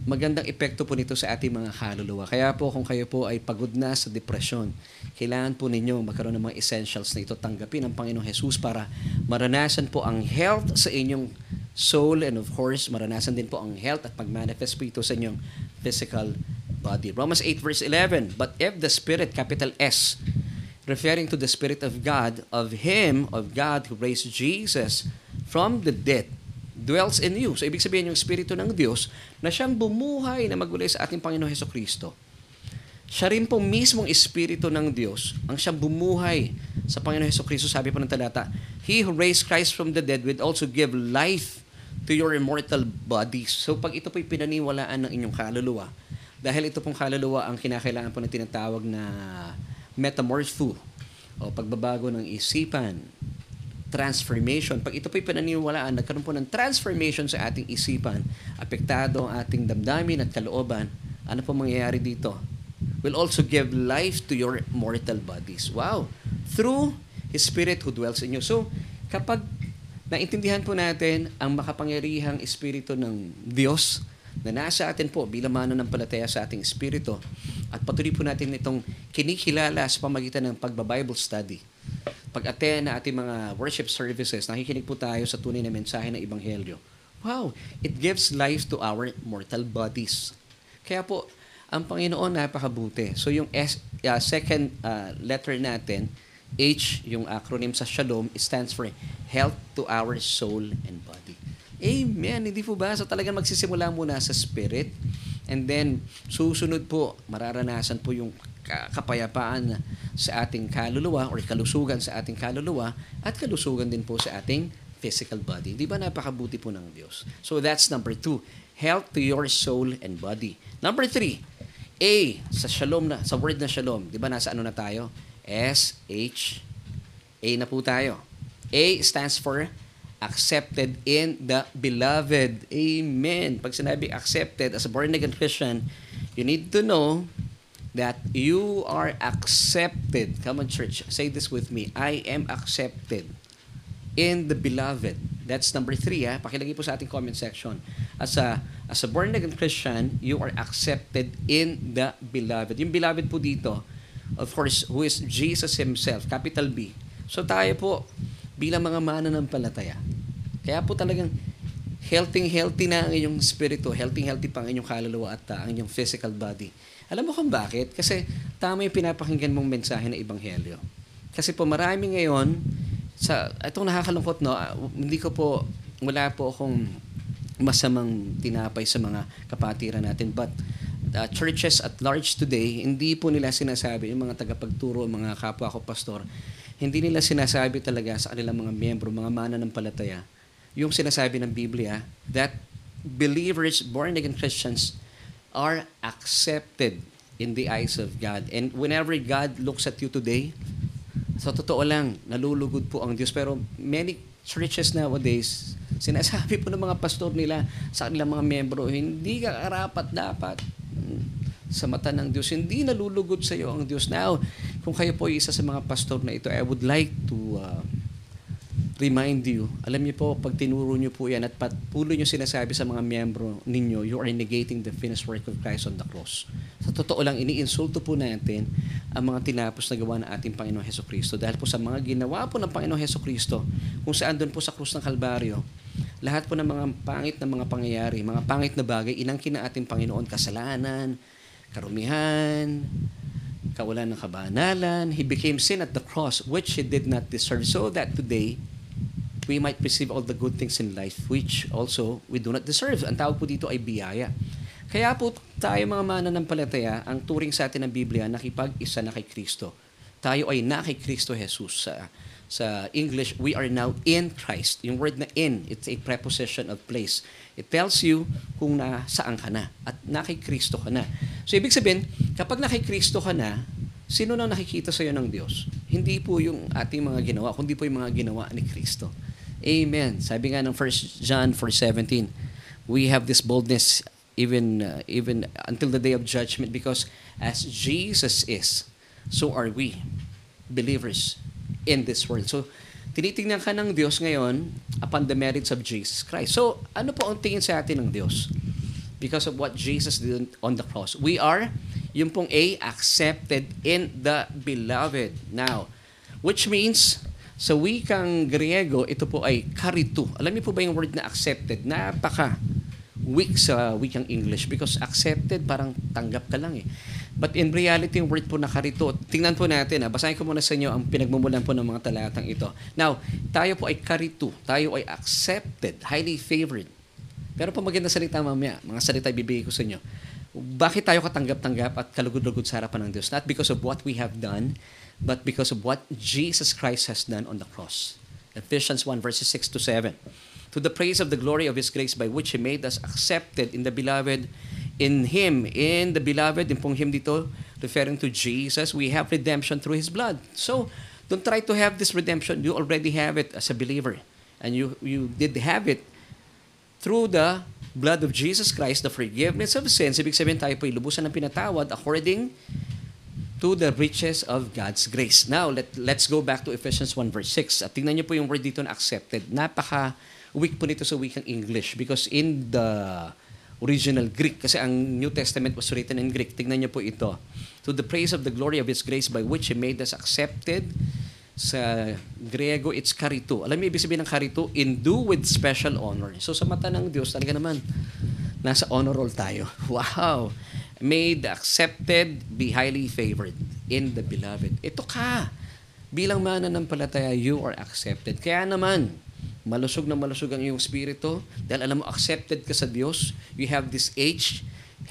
Magandang epekto po nito sa ating mga kaluluwa. Kaya po kung kayo po ay pagod na sa depression, kailangan po ninyo magkaroon ng mga essentials na ito. Tanggapin ang Panginoong Jesus para maranasan po ang health sa inyong soul, and of course, maranasan din po ang health at pag-manifest po ito sa inyong physical body. Romans eight verse eleven, But if the Spirit, capital S, referring to the Spirit of God, of Him, of God who raised Jesus from the dead, dwells in you. So, ibig sabihin yung Espiritu ng Diyos na siyang bumuhay na magulay sa ating Panginoon Jesucristo. Siya rin po mismong Espiritu ng Diyos ang siyang bumuhay sa Panginoon Jesucristo. Sabi po ng talata, He who raised Christ from the dead will also give life to your immortal bodies. So, pag ito po'y pinaniwalaan ng inyong kaluluwa, dahil ito pong kaluluwa ang kinakailangan po na tinatawag na metamorpho o pagbabago ng isipan, transformation. Pag ito po'y pinaniniwalaan, nagkaroon po ng transformation sa ating isipan, apektado ang ating damdamin at kalooban, ano po mangyayari dito? Will also give life to your mortal bodies. Wow! Through His Spirit who dwells in you. So, kapag naintindihan po natin ang makapangyarihang Espiritu ng Diyos na nasa atin po bilang mananampalataya sa ating Espiritu, at patuloy po natin itong kinikilala sa pamagitan ng pagba-Bible study, pag-attend na ating mga worship services, nakikinig po tayo sa tunay na mensahe ng Ebanghelyo. Wow! It gives life to our mortal bodies. Kaya po, ang Panginoon napakabuti. So yung S, uh, second uh, letter natin, H, yung acronym sa Shalom, it stands for Health to Our Soul and Body. Amen! Hindi po ba? So talagang magsisimula muna sa Spirit, and then susunod po, mararanasan po yung kapayapaan sa ating kaluluwa or kalusugan sa ating kaluluwa at kalusugan din po sa ating physical body. Di ba napakabuti po ng Diyos? So that's number two, health to your soul and body. Number three, A, sa shalom na, sa word na shalom, di ba nasa ano na tayo? S, H, A na po tayo. A stands for accepted in the beloved. Amen. Pag sinabi accepted as a born-again Christian, you need to know that you are accepted. Come on, church. Say this with me. I am accepted in the beloved. That's number three. Ha? Pakilagay po sa ating comment section. As a, as a born-again Christian, you are accepted in the beloved. Yung beloved po dito, of course, who is Jesus Himself, capital B. So tayo po, bilang mga mananampalataya. Kaya po talagang healthy-healthy na ang inyong spirito, healthy-healthy pa ang inyong kaluluwa at uh, ang inyong physical body. Alam mo kung bakit? Kasi tama yung pinapakinggan mong mensahe ng Ebanghelyo. Kasi po marami ngayon, sa, itong nakakalungkot, no, uh, hindi ko po, wala po akong masamang tinapay sa mga kapatiran natin. But uh, churches at large today, hindi po nila sinasabi, yung mga tagapagturo, mga kapwa ko, pastor, hindi nila sinasabi talaga sa kanilang mga miyembro, mga mananampalataya, yung sinasabi ng Biblia, that believers, born-again Christians, are accepted in the eyes of God. And whenever God looks at you today, Sa totoo lang, nalulugod po ang Diyos. Pero many churches nowadays, sinasabi po ng mga pastor nila sa kanilang mga membro, hindi ka karapat dapat sa mata ng Diyos. Hindi nalulugod sa iyo ang Diyos. Now, kung kayo po isa sa mga pastor na ito, I would like to uh, remind you, alam niyo po, pag tinuro niyo po yan at patuloy niyo sinasabi sa mga miyembro ninyo, you are negating the finished work of Christ on the cross. Sa totoo lang, iniinsulto po natin ang mga tinapos na gawa ng ating Panginoong Hesukristo. Dahil po sa mga ginawa po ng Panginoong Hesukristo, kung saan doon po sa krus ng Kalbaryo, lahat po ng mga pangit na mga pangyayari, mga pangit na bagay, inangkin na ating Panginoon, kasalanan, karumihan, kawalan ng kabanalan. He became sin at the cross, which he did not deserve, so that today, we might receive all the good things in life which also we do not deserve. Ang tawag po dito ay biyaya. Kaya po tayo mga mananampalataya, ang turing sa atin ng Biblia, nakipag-isa na kay Kristo. Tayo ay na kay Kristo Jesus. Sa, sa English, we are now in Christ. Yung word na in, it's a preposition of place. It tells you kung nasaan ka na at na kay Kristo ka na. So ibig sabihin, kapag na kay Kristo ka na, sino nang nakikita sa iyo ng Diyos? Hindi po yung ating mga ginawa, kundi po yung mga ginawa ni Kristo. Amen. Sabi nga ng First John four seventeen, we have this boldness even uh, even until the day of judgment because as Jesus is, so are we, believers in this world. So, tinitingnan ka ng Diyos ngayon upon the merits of Jesus Christ. So, ano po ang tingin sa atin ng Diyos? Because of what Jesus did on the cross. We are, yung pong A, accepted in the beloved. Now, which means, sa wikang Griego, ito po ay karitu. Alam niyo po ba yung word na accepted? Napaka weak sa wikang English because accepted parang tanggap ka lang eh. But in reality, yung word po na karitu, tingnan po natin ha, basahin ko muna sa inyo ang pinagmumulan po ng mga talatang ito. Now, tayo po ay karitu. Tayo ay accepted, highly favored. Pero po maganda salita mamaya, mga salita ibibigay ko sa inyo. Bakit tayo katanggap-tanggap at kalugod-lugod sa harapan ng Diyos? Not because of what we have done, but because of what Jesus Christ has done on the cross. Ephesians one, verses six to seven. To the praise of the glory of His grace by which He made us accepted in the beloved, in Him, in the beloved, in pong Him dito, referring to Jesus, we have redemption through His blood. So, don't try to have this redemption. You already have it as a believer. And you, you did have it through the blood of Jesus Christ, the forgiveness of sins. Ibig sabihin tayo po ilubusan ng pinatawad according to the riches of God's grace. Now, let, let's go back to Ephesians one verse six. At tingnan niyo po yung word dito na accepted. Napaka-weak po nito sa wikang English because in the original Greek, kasi ang New Testament was written in Greek, tingnan niyo po ito. To the praise of the glory of His grace by which He made us accepted. Sa Griego, it's karito. Alam niyo, ibig sabihin ng karito, in due with special honor. So sa mata ng Diyos, talaga naman, nasa honor roll tayo. Wow! Made, accepted, be highly favored in the beloved. Ito ka. Bilang mananampalataya, you are accepted. Kaya naman, malusog na malusog ang iyong spirito dahil alam mo, accepted ka sa Diyos. You have this age,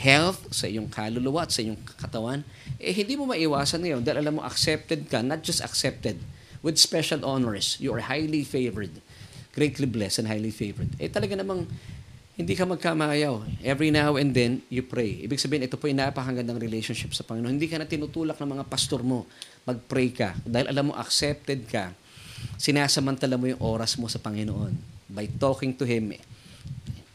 health, sa iyong kaluluwa at sa iyong katawan. Eh, hindi mo maiwasan ngayon dahil alam mo, accepted ka, not just accepted, with special honors. You are highly favored, greatly blessed and highly favored. Eh, talaga namang, hindi ka magkamayaw. Every now and then, you pray. Ibig sabihin, ito po yung napakagandang relationship sa Panginoon. Hindi ka na tinutulak ng mga pastor mo. Mag-pray ka. Dahil alam mo, accepted ka. Sinasamantala mo yung oras mo sa Panginoon by talking to Him.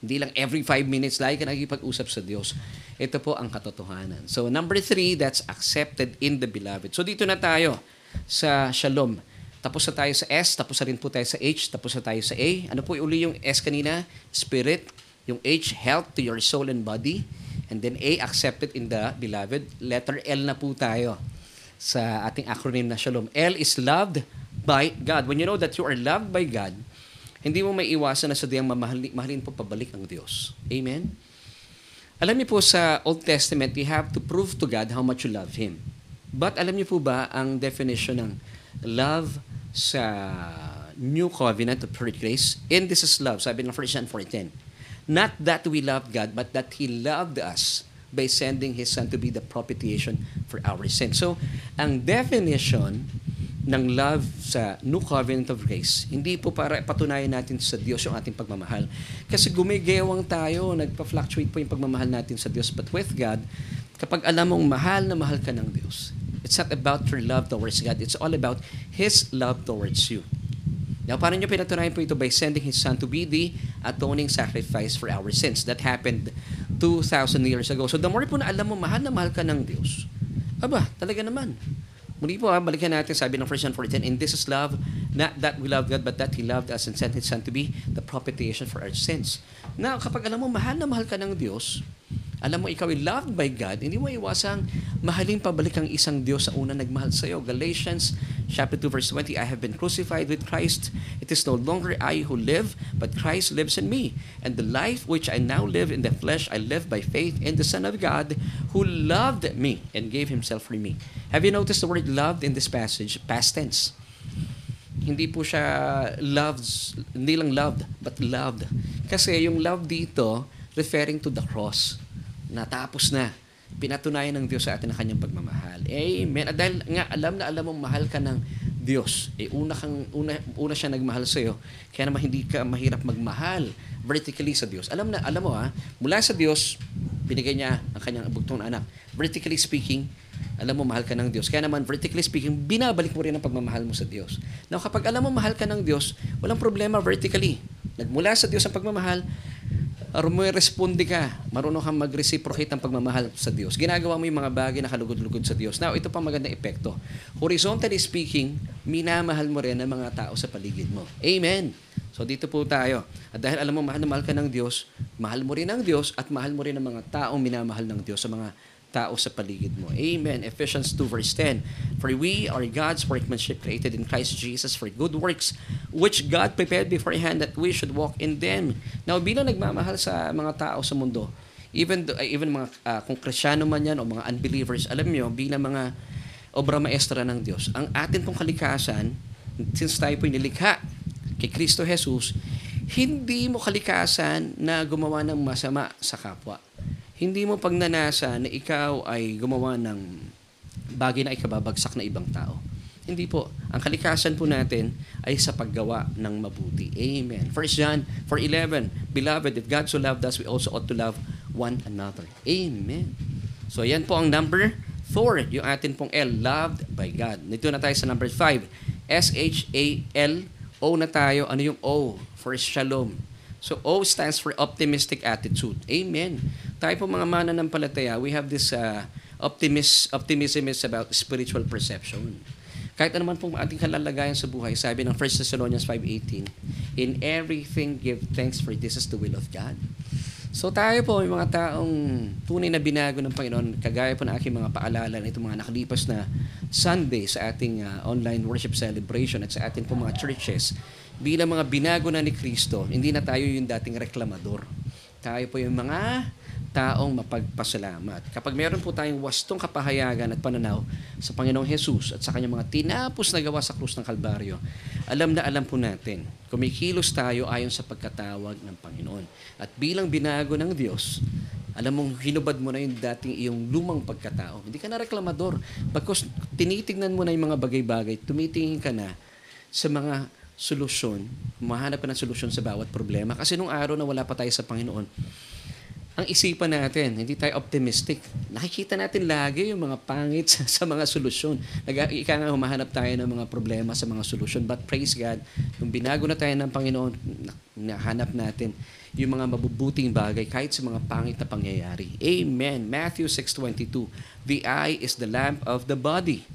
Hindi lang every five minutes, lagi ka nakikipag-usap sa Diyos. Ito po ang katotohanan. So, number three, that's accepted in the beloved. So, dito na tayo sa Shalom. Tapos na tayo sa S, tapos na rin po tayo sa H, tapos na tayo sa A. Ano po uli yung S kanina? Spirit. Yung H, health to your soul and body. And then A, accepted in the beloved. Letter L na po tayo sa ating acronym na Shalom. L is loved by God. When you know that you are loved by God, hindi mo may iwasan na sa diyang mamahalin, mahalin po pabalik ang Diyos. Amen? Alam niyo po sa Old Testament, you have to prove to God how much you love Him. But alam niyo po ba ang definition ng love sa New Covenant of Pure Grace? And this is love. Sabi ng First John four ten. Not that we loved God, but that He loved us by sending His Son to be the propitiation for our sins. So, ang definition ng love sa New Covenant of Grace, hindi po para patunayan natin sa Diyos yung ating pagmamahal. Kasi gumigewang tayo, nagpa-fluctuate po yung pagmamahal natin sa Diyos. But with God, kapag alam mong mahal na mahal ka ng Diyos, it's It's not about your love towards God. It's all about His love towards you. Now, paano niyo pinatunayan po ito? By sending His Son to be the atoning sacrifice for our sins. That happened two thousand years ago. So, the more po na alam mo, mahal na mahal ka ng Diyos. Aba, talaga naman. Muli po, ha, balikan natin, sabi ng First John four ten, and this is love, not that we love God, but that He loved us and sent His Son to be the propitiation for our sins. Now, kapag alam mo, mahal na mahal ka ng Diyos, alam mo, ikaw ay loved by God, hindi mo iwasang mahalin pabalik ang isang Diyos sa una nagmahal sa iyo. Galatians chapter two verse twenty, I have been crucified with Christ. It is no longer I who live, but Christ lives in me. And the life which I now live in the flesh, I live by faith in the Son of God, who loved me and gave Himself for me. Have you noticed the word loved in this passage? Past tense. Hindi po siya loves, hindi lang loved, but loved. Kasi yung love dito, referring to the cross. Natapos na. Pinatunayan ng Diyos sa atin ang kanyang pagmamahal. Amen. At dahil nga alam na alam mong mahal ka ng Diyos, eh una, kang, una, una siya nagmahal sa iyo, kaya naman hindi ka mahirap magmahal vertically sa Diyos. Alam na, alam mo ha, mula sa Diyos, binigay niya ang kanyang bugtong na anak. Vertically speaking, alam mo mahal ka ng Diyos. Kaya naman, vertically speaking, binabalik mo rin ang pagmamahal mo sa Diyos. Now, kapag alam mo mahal ka ng Diyos, walang problema vertically. Nagmula sa Diyos ang pagmamahal, responde ka, marunong kang mag-reciprocate ng pagmamahal sa Diyos. Ginagawa mo yung mga bagay na kalugod-lugod sa Diyos. Now, ito pang magandang epekto. Horizontally speaking, minamahal mo rin ang mga tao sa paligid mo. Amen! So, dito po tayo. At dahil alam mo, mahal na mahal ka ng Diyos, mahal mo rin ang Diyos at mahal mo rin ang mga taong minamahal ng Diyos sa mga tao sa paligid mo. Amen. Ephesians two verse ten, for we are God's workmanship created in Christ Jesus for good works, which God prepared beforehand that we should walk in them. Now, bilang nagmamahal sa mga tao sa mundo, even uh, even mga uh, kung Kristyano man yan o mga unbelievers, alam nyo, bilang mga obra maestra ng Diyos, ang atin pong kalikasan, since tayo po nilikha kay Kristo Jesus, hindi mo kalikasan na gumawa ng masama sa kapwa. Hindi mo pagnanasa na ikaw ay gumawa ng bagay na ikababagsak na ibang tao. Hindi po. Ang kalikasan po natin ay sa paggawa ng mabuti. Amen. First John four eleven, beloved, if God so loved us, we also ought to love one another. Amen. So, yan po ang number four, yung atin pong L, loved by God. Nito na tayo sa number five, S H A L O na tayo. Ano yung O? For Shalom. So, O stands for optimistic attitude. Amen. Tayo po mga mananampalataya, we have this uh, optimis, optimism is about spiritual perception. Kahit anuman pong ating kalalagayan sa buhay, sabi ng First Thessalonians five eighteen, in everything give thanks for this is the will of God. So tayo po, may mga taong tunay na binago ng Panginoon, kagaya po ng aking mga paalala nitong mga nakalipas na Sunday sa ating uh, online worship celebration at sa ating po mga churches, bilang mga binago na ni Kristo, hindi na tayo yung dating reklamador. Tayo po yung mga taong mapagpasalamat. Kapag meron po tayong wastong kapahayagan at pananaw sa Panginoong Jesus at sa kanyang mga tinapos na gawa sa krus ng Kalbaryo, alam na alam po natin, kumikilos tayo ayon sa pagkatawag ng Panginoon. At bilang binago ng Diyos, alam mong hinubad mo na yung dating iyong lumang pagkatao. Hindi ka na reklamador. Bagkus tinitignan mo na yung mga bagay-bagay, tumitingin ka na sa mga solusyon, mahanap ka ng solusyon sa bawat problema. Kasi nung araw na wala pa tayo sa Panginoon, ang isipan natin, hindi tayo optimistic. Nakikita natin lagi yung mga pangit sa, sa mga solusyon. Ika nga, humahanap tayo ng mga problema sa mga solusyon. But praise God, nung binago na tayo ng Panginoon, nahanap natin yung mga mabubuting bagay kahit sa mga pangit na pangyayari. Amen. Matthew six twenty-two, the eye is the lamp of the body.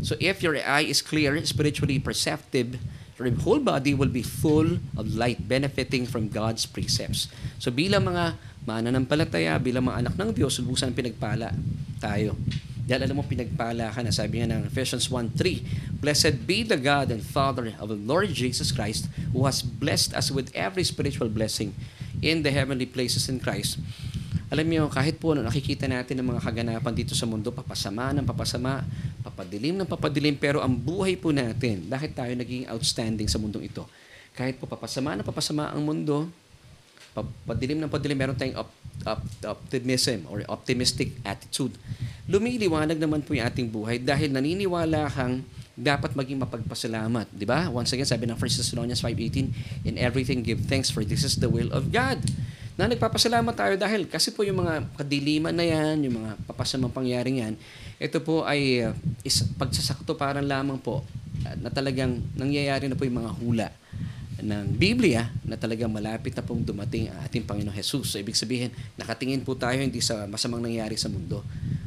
So if your eye is clear, spiritually perceptive, your whole body will be full of light, benefiting from God's precepts. So bilang mga mananampalataya, bilang mga anak ng Diyos, lubusan pinagpala tayo. Dahil alam mo, pinagpala ka na. Sabi nga ng Ephesians one three, blessed be the God and Father of the Lord Jesus Christ, who has blessed us with every spiritual blessing in the heavenly places in Christ. Alam niyo, kahit po ano, nakikita natin ang mga kaganapan dito sa mundo, papasama ng papasama, papadilim ng papadilim, pero ang buhay po natin, dahil tayo naging outstanding sa mundong ito. Kahit po papasama ng papasama ang mundo, padilim ng padilim, meron tayong op, op, optimism or optimistic attitude. Lumiliwanag naman po yung ating buhay dahil naniniwala kang dapat maging mapagpasalamat. Diba? Once again, sabi ng First Thessalonians five eighteen, in everything give thanks for this is the will of God. na nagpapasalamat tayo dahil kasi po yung mga kadiliman na yan, yung mga papasamang pangyaring yan, ito po ay uh, is, pagsasakto parang lamang po uh, na talagang nangyayari na po yung mga hula ng Biblia na talagang malapit na pong dumating ang ating Panginoong Jesus. So, ibig sabihin, nakatingin po tayo hindi sa masamang nangyayari sa mundo.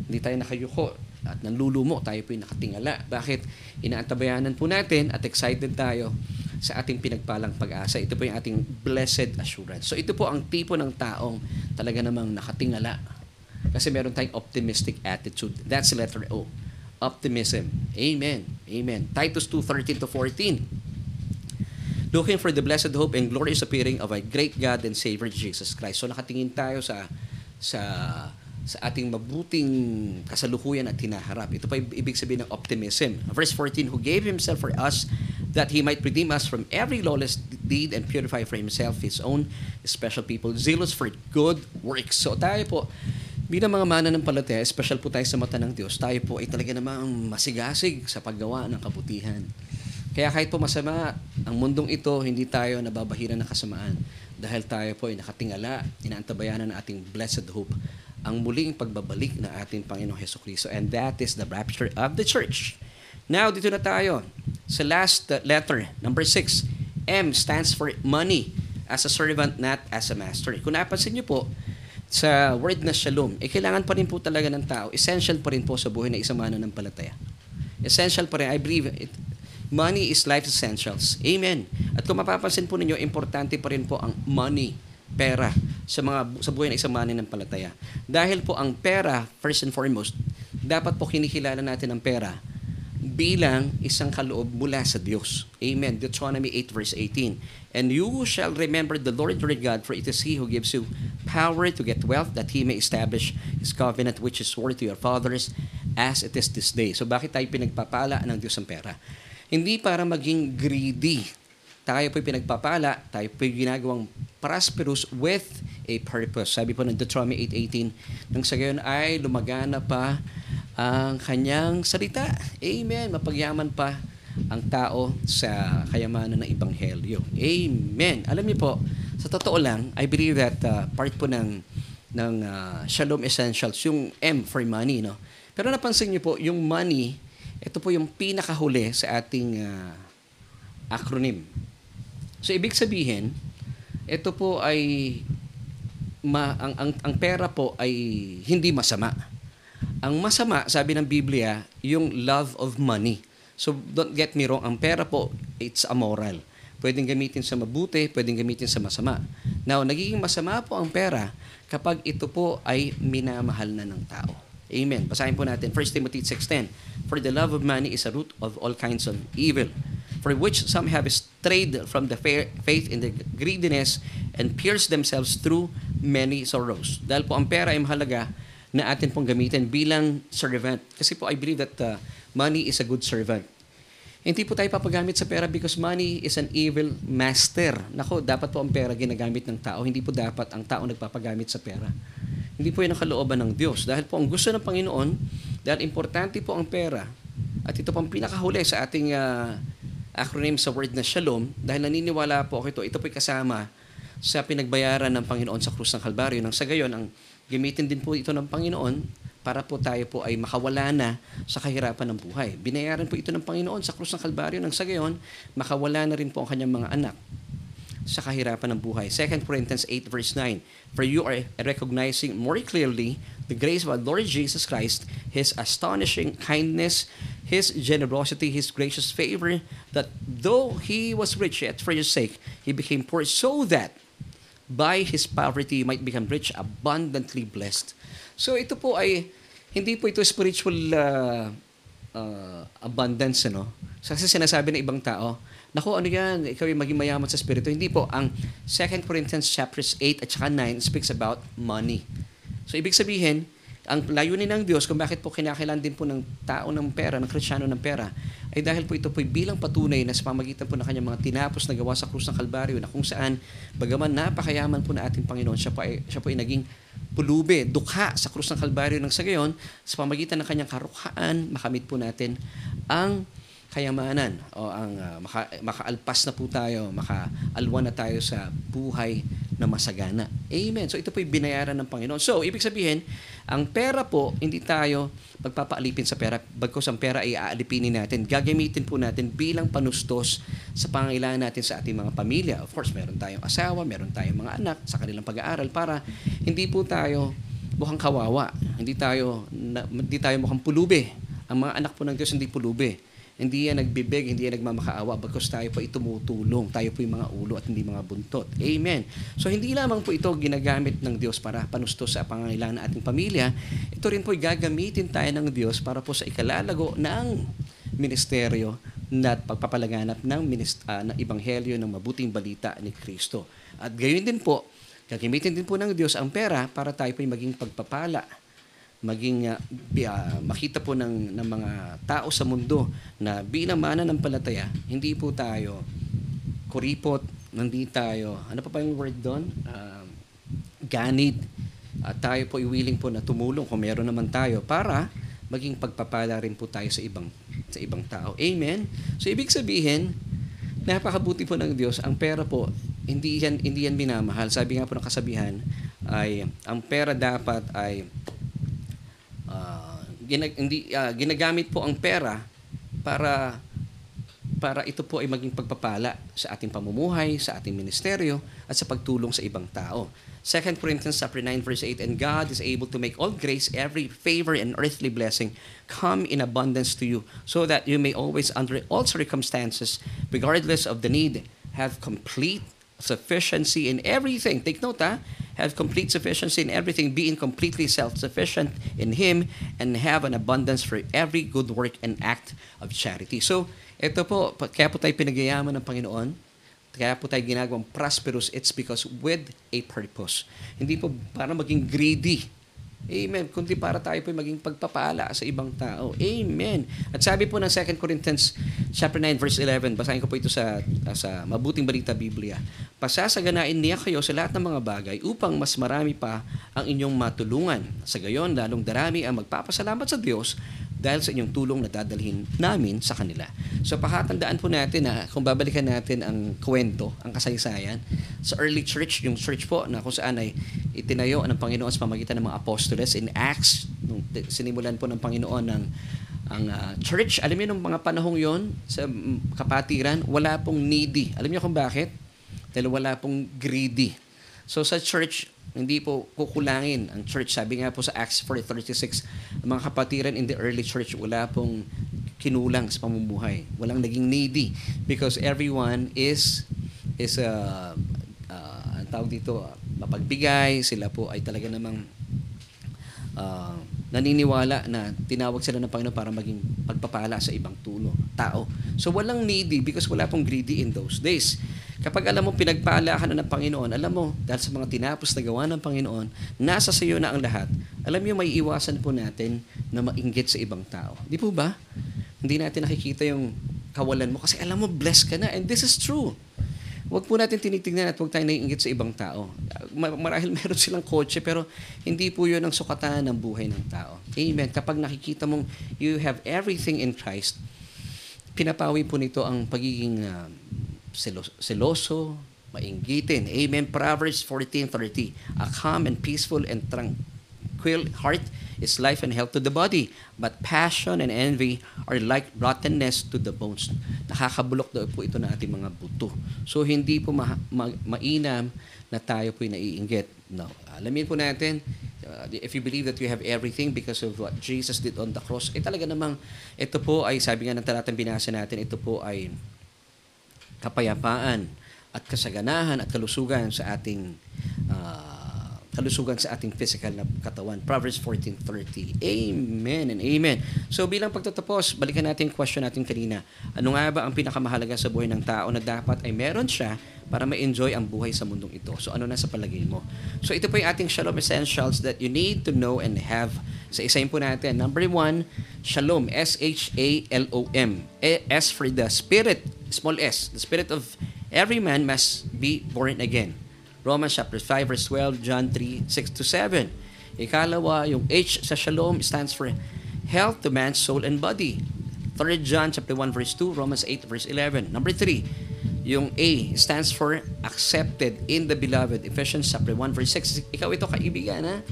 Hindi tayo nakayuko at nanlulumo. Tayo po yung nakatingala. Bakit? Inaantabayanan po natin at excited tayo sa ating pinagpalang pag-asa. Ito po yung ating blessed assurance. So, ito po ang tipo ng taong talaga namang nakatingala. Kasi meron tayong optimistic attitude. That's letter O. Optimism. Amen. Amen. Titus two, thirteen to fourteen. Looking for the blessed hope and glorious appearing of our great God and Savior Jesus Christ. So nakatingin tayo sa sa sa ating mabuting kasalukuyan at hinaharap. Ito pa ibig sabihin ng optimism. Verse fourteen, who gave himself for us that he might redeem us from every lawless deed and purify for himself his own special people, zealous for good works. So tayo po, bilang mga mananampalataya, special po tayo sa mata ng Diyos. Tayo po ay talaga namang masigasig sa paggawa ng kabutihan. Kaya kahit po masama ang mundong ito, hindi tayo nababahiran ng kasamaan dahil tayo po ay nakatingala, inaantabayanan ng ating blessed hope, ang muling pagbabalik na ating Panginoong Hesukristo. And that is the rapture of the church. Now, dito na tayo sa last letter, number six. M stands for money, as a servant, not as a master. Kung napansin niyo po, sa word na shalom, eh, kailangan pa rin po talaga ng tao. Essential pa rin po sa buhay na isang mananampalataya. Essential pa rin, I believe it. Money is life essentials. Amen. At kung mapapansin po ninyo, importante pa rin po ang money, pera, sa mga sa buhay ng isang mananampalataya. Dahil po ang pera, first and foremost, dapat po kinikilala natin ang pera bilang isang kaloob mula sa Diyos. Amen. Deuteronomy eight verse eighteen. And you shall remember the Lord your God, for it is He who gives you power to get wealth, that He may establish His covenant which is sworn to your fathers as it is this day. So bakit tayo pinagpapala ng Diyos ang pera? Hindi para maging greedy. Tayo po'y pinagpapala, tayo po'y ginagawang prosperous with a purpose. Sabi po ng Deuteronomy eight eighteen, nang sa gayon ay lumagana pa ang kanyang salita. Amen. Mapagyaman pa ang tao sa kayamanan ng Ebanghelyo. Amen. Alam niyo po, sa totoo lang, I believe that uh, part po ng, ng uh, Shalom Essentials, yung M for money, no? Pero napansin niyo po, yung money, ito po yung pinakahuli sa ating uh, acronym. So, ibig sabihin, ito po ay, ma, ang, ang, ang pera po ay hindi masama. Ang masama, sabi ng Biblia, yung love of money. So, don't get me wrong, ang pera po, it's amoral. Pwedeng gamitin sa mabuti, pwedeng gamitin sa masama. Now, nagiging masama po ang pera kapag ito po ay minamahal na ng tao. Amen. Basahin po natin. First Timothy six ten. For the love of money is a root of all kinds of evil, for which some have strayed from the faith in the greediness and pierced themselves through many sorrows. Dahil po ang pera ay mahalaga na atin pong gamitin bilang servant. Kasi po I believe that uh, money is a good servant. Hindi po tayo papagamit sa pera because money is an evil master. Nako, dapat po ang pera ginagamit ng tao. Hindi po dapat ang tao nagpapagamit sa pera. Hindi po yun ang kalooban ng Diyos. Dahil po ang gusto ng Panginoon, dahil importante po ang pera, at ito pang pinakahuli sa ating uh, acronym sa word na Shalom, dahil naniniwala po ako ito, ito po'y kasama sa pinagbayaran ng Panginoon sa krus ng Kalbaryo. Nang sa gayon, ang gamitin din po ito ng Panginoon para po tayo po ay makawala na sa kahirapan ng buhay. Binayaran po ito ng Panginoon sa krus ng Kalbaryo. Nang sa gayon, makawala na rin po ang kanyang mga anak sa kahirapan ng buhay. Second Corinthians eight verse nine, for you are recognizing more clearly the grace of our Lord Jesus Christ, His astonishing kindness, His generosity, His gracious favor, that though He was rich, yet for your sake He became poor, so that by His poverty you might become rich, abundantly blessed. So ito po ay, hindi po ito spiritual uh, uh, abundance, ano? Kasi sinasabi ng ibang tao, naku, ano yan? Ikaw yung maging mayaman sa Espiritu. Hindi po. Ang Second Corinthians chapters eight at saka nine speaks about money. So, ibig sabihin, ang layunin ng Diyos kung bakit po kinakailan din po ng tao ng pera, ng Kristyano ng pera, ay dahil po ito po bilang patunay na sa pamagitan po ng kanyang mga tinapos na gawa sa krus ng Kalbaryo na kung saan, bagaman napakayaman po na ating Panginoon, siya po ay, siya po ay naging pulube, dukha sa krus ng Kalbaryo ng sa gayon, sa pamagitan ng kanyang karukhaan, makamit po natin ang kayamanan o ang uh, maka, makaalpas na po tayo, makaalwan na tayo sa buhay na masagana. Amen. So ito po yung binayaran ng Panginoon. So ibig sabihin, ang pera po, hindi tayo magpapaalipin sa pera, bagkos ang pera ay aalipinin natin. Gagamitin po natin bilang panustos sa pangangailangan natin sa ating mga pamilya. Of course, meron tayong asawa, meron tayong mga anak sa kanilang pag-aaral para hindi po tayo mukhang kawawa. Hindi tayo, na, hindi tayo mukhang pulubi. Ang mga anak po ng Diyos hindi pulubi. Hindi yan nagbibig, hindi yan nagmamakaawa because tayo po ay tumutulong. Tayo po yung mga ulo at hindi mga buntot. Amen. So hindi lamang po ito ginagamit ng Diyos para panustos sa pangangailangan ng ating pamilya. Ito rin po ay gagamitin tayo ng Diyos para po sa ikalalago ng ministeryo na pagpapalaganap ng, minist- uh, ng ebanghelyo ng mabuting balita ni Kristo. At gayon din po, gagamitin din po ng Diyos ang pera para tayo po ay maging pagpapala, maging uh, uh, makita po ng, ng mga tao sa mundo na bilang mananampalataya, hindi po tayo kuripot, hindi tayo, ano pa pa yung word doon? Uh, ganid. Uh, tayo po willing po na tumulong kung meron naman tayo para maging pagpapala rin po tayo sa ibang, sa ibang tao. Amen? So, ibig sabihin, napakabuti po ng Diyos. Ang pera po, hindi yan, hindi yan minamahal. Sabi nga po ng kasabihan, ay ang pera dapat ay Uh, ginag, hindi, uh, ginagamit po ang pera para para ito po ay maging pagpapala sa ating pamumuhay, sa ating ministeryo, at sa pagtulong sa ibang tao. Second Corinthians chapter nine verse eight, and God is able to make all grace, every favor and earthly blessing come in abundance to you, so that you may always under all circumstances, regardless of the need, have complete sufficiency in everything. Take note, ha? Have complete sufficiency in everything, being completely self-sufficient in Him, and have an abundance for every good work and act of charity. So, ito po, kaya po tayo pinagyayaman ng Panginoon, kaya po tayo ginagawang prosperous, it's because with a purpose. Hindi po para maging greedy. Amen. Kundi para tayo po maging pagpapala sa ibang tao. Amen. At sabi po ng Second Corinthians chapter nine verse eleven, basahin ko po ito sa sa Mabuting Balita Biblia. Pasasaganain niya kayo sa lahat ng mga bagay upang mas marami pa ang inyong matulungan. Sa gayon, lalong darami ang magpapasalamat sa Diyos dahil sa inyong tulong na dadalhin namin sa kanila. So, pahatandaan po natin na kung babalikan natin ang kwento, ang kasaysayan, sa early church, yung church po na kung saan ay itinayo ng Panginoon sa pamagitan ng mga apostoles. In Acts, nung sinimulan po ng Panginoon ng ang uh, church, alam niyo nung mga panahong yon sa kapatiran, wala pong needy. Alam niyo kung bakit? Dahil wala pong greedy. So, sa church, hindi po kukulangin ang church. Sabi nga po sa Acts four thirty-six, mga kapatiran in the early church, wala pong kinulang sa pamumuhay. Walang naging needy because everyone is, is uh, uh, ang tawag dito, uh, mapagbigay. Sila po ay talaga namang uh, naniniwala na tinawag sila ng Panginoon para maging pagpapala sa ibang tulo, tao. So walang needy because wala pong greedy in those days. Kapag alam mo, pinagpala ka na ng Panginoon, alam mo, dahil sa mga tinapos na gawa ng Panginoon, nasa sayo na ang lahat. Alam niyo, may iwasan po natin na mainggit sa ibang tao. Di po ba? Hindi natin nakikita yung kawalan mo kasi alam mo, blessed ka na. And this is true. Huwag po natin tinitignan at huwag tayo naiinggit sa ibang tao. Marahil meron silang kotse, pero hindi po yun ang sukatan ng buhay ng tao. Amen. Kapag nakikita mong you have everything in Christ, pinapawi po nito ang pagiging Uh, Seloso, seloso, mainggitin. Amen. Proverbs fourteen thirty, a calm and peaceful and tranquil heart is life and health to the body, but passion and envy are like rottenness to the bones. Nakakabulok daw po ito na ating mga buto. So, hindi po ma- ma- mainam na tayo po'y naiinggit. No. Alamin po natin, uh, if you believe that you have everything because of what Jesus did on the cross, eh talaga namang, ito po ay, sabi nga ng talatang binasa natin, ito po ay kapayapaan at kasaganahan at kalusugan sa ating uh, kalusugan sa ating physical na katawan. Proverbs fourteen thirty. Amen and amen. So bilang pagtatapos, balikan natin yung question natin kanina. Ano nga ba ang pinakamahalaga sa buhay ng tao na dapat ay meron siya para ma-enjoy ang buhay sa mundong ito? So ano na sa palagay mo? So ito po yung ating Shalom Essentials that you need to know and have. So isayin po natin. Number one, Shalom. S H A L O M. S for the Spirit. Small s. The spirit of every man must be born again. Romans chapter five verse twelve, John three, six to seven. Ikalawa, yung H sa Shalom stands for health to man's soul and body. Third John chapter one verse two, Romans eight verse eleven. Number three, Yung A stands for accepted in the beloved. Ephesians chapter one verse six. Ikaw ito, kaibigan, ha?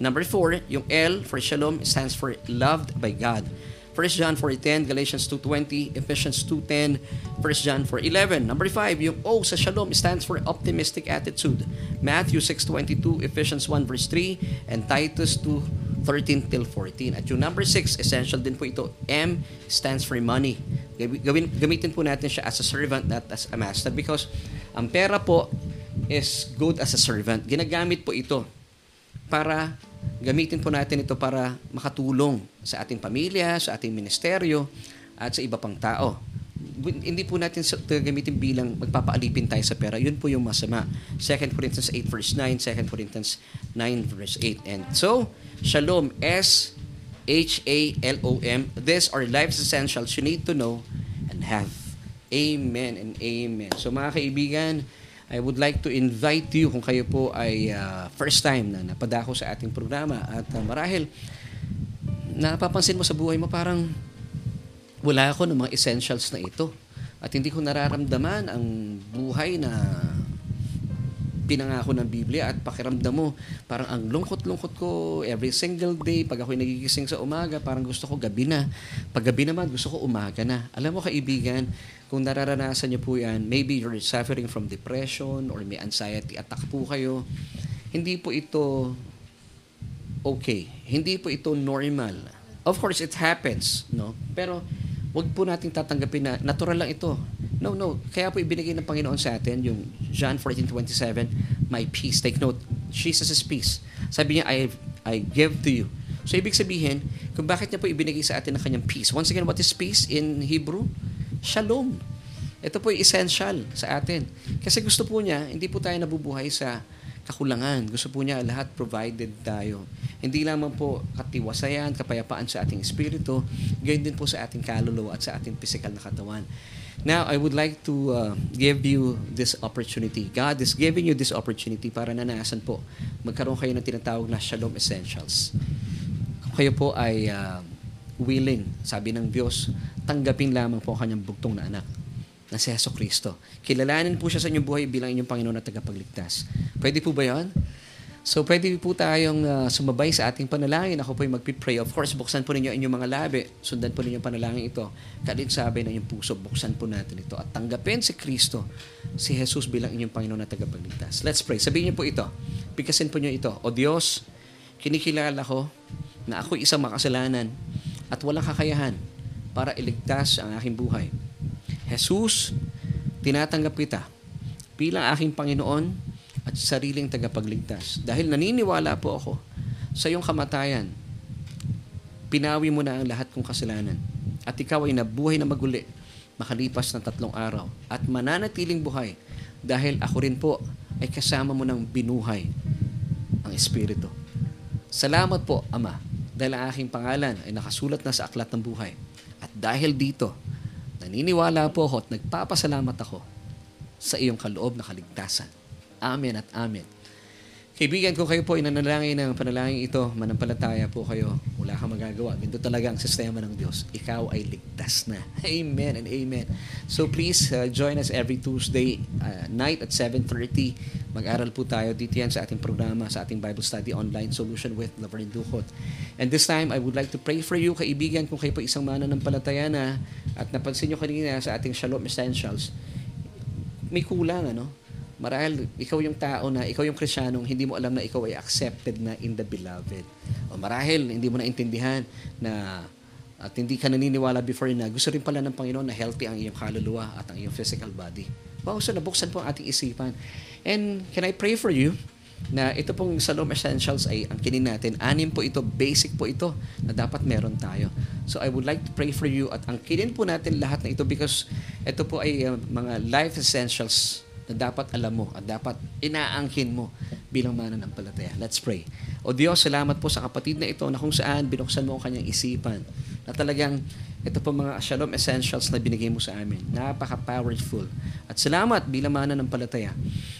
And number four, yung L for Shalom stands for loved by God. First John four ten, Galatians two twenty, Ephesians two ten, First John four eleven. Number five, yung O sa Shalom stands for optimistic attitude. Matthew six twenty-two, Ephesians one verse three, and Titus two thirteen till fourteen. At yung number six, essential din po ito, M stands for money. Gawin, gamitin po natin siya as a servant, not as a master, because ang pera po is good as a servant. Ginagamit po ito para gamitin po natin ito para makatulong sa ating pamilya, sa ating ministeryo, at sa iba pang tao. Hindi po natin gamitin bilang magpapaalipin tayo sa pera. Yun po yung masama. Second Corinthians eight verse nine, Second Corinthians nine verse eight. And so, Shalom, S H A L O M. These are life's essentials you need to know and have. Amen and amen. So mga kaibigan, I would like to invite you kung kayo po ay uh, first time na napadako sa ating programa. At uh, marahil, napapansin mo sa buhay mo parang wala ako ng mga essentials na ito. At hindi ko nararamdaman ang buhay na pinangako ng Biblia at pakiramdam mo. Parang ang lungkot-lungkot ko every single day. Pag ako'y nagigising sa umaga, parang gusto ko gabi na. Pag gabi naman, gusto ko umaga na. Alam mo kaibigan, kung nararanasan niyo po yan, maybe you're suffering from depression or may anxiety attack po kayo. Hindi po ito okay. Hindi po ito normal. Of course, it happens, no? Pero wag po nating tatanggapin na natural lang ito. No, no. Kaya po ibinigay ng Panginoon sa atin yung John fourteen twenty-seven, my peace. Take note, Jesus' peace. Sabi niya, I, I give to you. So, ibig sabihin, kung bakit niya po ibinigay sa atin ang kanyang peace. Once again, what is peace in Hebrew? Shalom. Ito po ay essential sa atin. Kasi gusto po niya, hindi po tayo nabubuhay sa kakulangan. Gusto po niya lahat provided tayo. Hindi lamang po katiwasayan, kapayapaan sa ating espiritu, gayon din po sa ating kaluluwa at sa ating physical na katawan. Now, I would like to uh, give you this opportunity. God is giving you this opportunity para nanasan po. Magkaroon kayo ng tinatawag na Shalom Essentials. Kung kayo po ay uh, willing, sabi ng Diyos, tanggapin lamang po ang kanyang bugtong na anak na si Hesus Kristo. Kilalanin po siya sa inyong buhay bilang inyong Panginoon at tagapagligtas. Pwede po ba yun? So, pwede po tayong uh, sumabay sa ating panalangin. Ako po yung magpipray. Of course, buksan po ninyo inyong mga labi. Sundan po ninyo panalangin ito. Kalit sabi ng inyong puso, buksan po natin ito. At tanggapin si Kristo, si Jesus bilang inyong Panginoon at tagapagligtas. Let's pray. Sabihin niyo po ito. Pikasin po niyo ito. O Diyos, kinikilala ko na ako'y isang makasalanan at walang kakayahan para iligtas ang aking buhay. Jesus, tinatanggap kita bilang aking Panginoon at sariling tagapagligtas. Dahil naniniwala po ako sa iyong kamatayan, pinawi mo na ang lahat kong kasalanan at ikaw ay nabuhay na maguli makalipas ng tatlong araw at mananatiling buhay dahil ako rin po ay kasama mo ng binuhay ang Espiritu. Salamat po, Ama, dahil ang aking pangalan ay nakasulat na sa aklat ng buhay. At dahil dito, naniniwala po ako at nagpapasalamat ako sa iyong kaloob na kaligtasan. Amen at amen. Kaibigan, kung kayo po ay nanalangin ng panalangin ito, manampalataya po kayo, wala kang magagawa. Ganito talaga ang sistema ng Diyos. Ikaw ay ligtas na. Amen and amen. So please uh, join us every Tuesday uh, night at seven thirty. Mag-aral po tayo dito yan sa ating programa, sa ating Bible Study Online Solution with Laverne Duhot. And this time, I would like to pray for you, kaibigan, kung kayo po isang mananampalataya na at napansin nyo kanina sa ating Shalom Essentials, may kulang, ano? Marahil, ikaw yung tao na, ikaw yung Krisyanong, hindi mo alam na ikaw ay accepted na in the beloved. O marahil, hindi mo naintindihan na at hindi ka naniniwala before na gusto rin pala ng Panginoon na healthy ang iyong kaluluwa at ang iyong physical body. Wow, so nabuksan po ang ating isipan. And can I pray for you na ito pong Shalom Essentials ay angkinin natin. Anim po ito, basic po ito na dapat meron tayo. So I would like to pray for you at angkinin po natin lahat na ito because ito po ay uh, mga life essentials na dapat alam mo at dapat inaangkin mo bilang mananampalataya. Let's pray. O Diyos, salamat po sa kapatid na ito na kung saan binuksan mo ang kanyang isipan na talagang ito po mga Shalom Essentials na binigay mo sa amin. Napaka-powerful. At salamat bilang mananampalataya.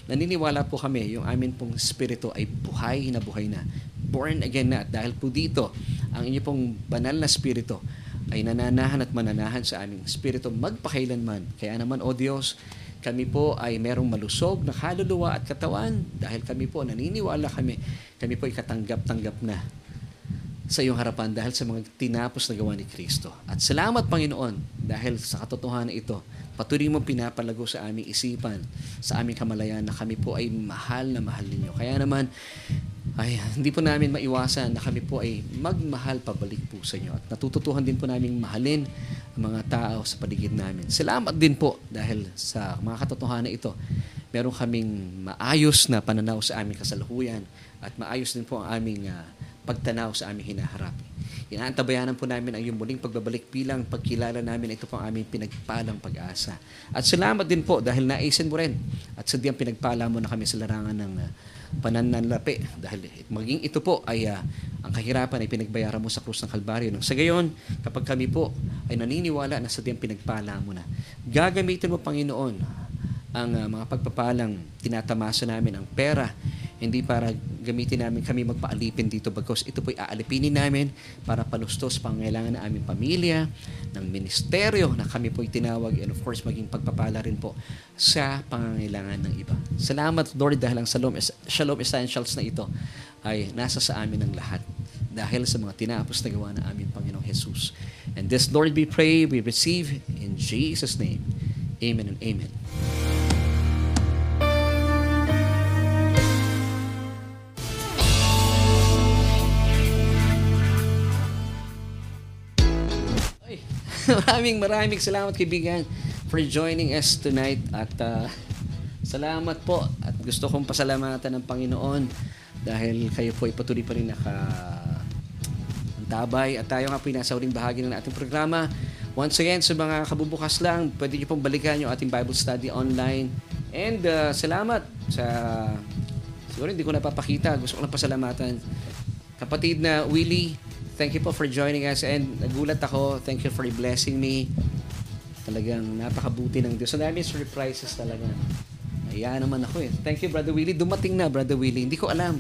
Naniniwala po kami yung amin pong spirito ay buhay na buhay na. Born again na. At dahil po dito, ang inyo pong banal na spirito ay nananahan at mananahan sa aming spirito magpakailanman. Kaya naman, O Diyos, Kami po ay merong malusog na kaluluwa at katawan dahil kami po naniniwala kami. Kami po ay katanggap-tanggap na sa iyong harapan dahil sa mga tinapos na gawa ni Kristo. At salamat, Panginoon, dahil sa katotohanan ito, patuloy mong pinapalago sa aming isipan, sa aming kamalayan na kami po ay mahal na mahal ninyo. Kaya naman, ay, hindi po namin maiwasan na kami po ay magmahal pabalik po sa inyo. At natututuhan din po namin mahalin ang mga tao sa paligid namin. Salamat din po dahil sa mga katotohanan ito, meron kaming maayos na pananaw sa aming kasalukuyan at maayos din po ang aming uh, pagtanaw sa aming hinaharap. Inaantabayanan po namin ang iyong muling pagbabalik bilang pagkilala namin. Ito po ang aming pinagpalang pag-asa. At salamat din po dahil naisin mo rin at sadyang pinagpala mo na kami sa larangan ng uh, pananalapi dahil maging ito po ay uh, ang kahirapan ay pinagbayaran mo sa krus ng Kalbaryo. Nang sa gayon, kapag kami po ay naniniwala na sadyang pinagpala mo na, gagamitin mo, Panginoon, ang uh, mga pagpapalang tinatamasa namin, ang pera, hindi para gamitin namin kami magpaalipin dito because ito po'y aalipinin namin para palustos pangailangan ng aming pamilya, ng ministeryo na kami po'y tinawag, and of course maging pagpapala rin po sa pangangailangan ng iba. Salamat, Lord, dahil ang Shalom, Shalom Essentials na ito ay nasa sa amin ng lahat dahil sa mga tinapos na gawa ng aming Panginoong Jesus. And this, Lord, we pray, we receive in Jesus' name. Amen and amen. Maraming maraming salamat, kaibigan, for joining us tonight. At uh, salamat po. At gusto kong pasalamatan ng Panginoon dahil kayo po ay patuloy pa rin nakatabay. At tayo nga po ay nasa huling bahagi ng ating programa. Once again, sa mga kabubukas lang, pwede nyo pong balikan yung ating Bible study online. And uh, salamat sa... Siguro hindi ko napapakita. Gusto ko lang pasalamatan. Kapatid na Willie, thank you po for joining us. And nagulat ako. Thank you for blessing me. Talagang napakabuti ng Diyos. Ang dami surprises talaga. Ayan naman ako eh. Thank you, Brother Willie. Dumating na, Brother Willie. Hindi ko alam.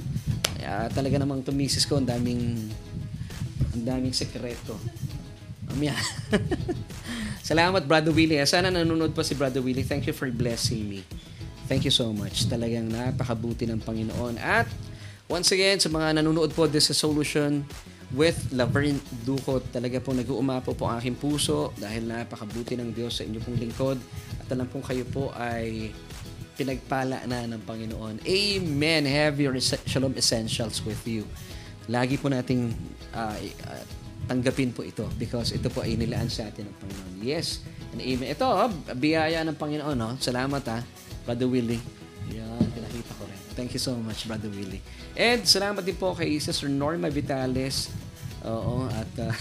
Kaya, talaga namang itong misis ko. Ang daming, ang daming sekreto. Amya. Salamat, Brother Willie. Sana nanonood pa si Brother Willie. Thank you for blessing me. Thank you so much. Talagang napakabuti ng Panginoon. At once again, sa mga nanonood po, this is Solution with Laverne Duhot. Talaga pong nag-uumapo po ang aking puso dahil napakabuti ng Diyos sa inyo pong lingkod at alam pong kayo po ay pinagpala na ng Panginoon. Amen. Have your Shalom Essentials with you. Lagi po nating uh, uh, tanggapin po ito because ito po ay nilaan sa atin ng Panginoon. Yes and amen. Ito, oh, biyaya ng Panginoon. Oh. Salamat, ha, Brother Willie. Yan, pinakita ko rin. Thank you so much, Brother Willie. And salamat din po kay Sister Norma Vitales. Oo, at uh,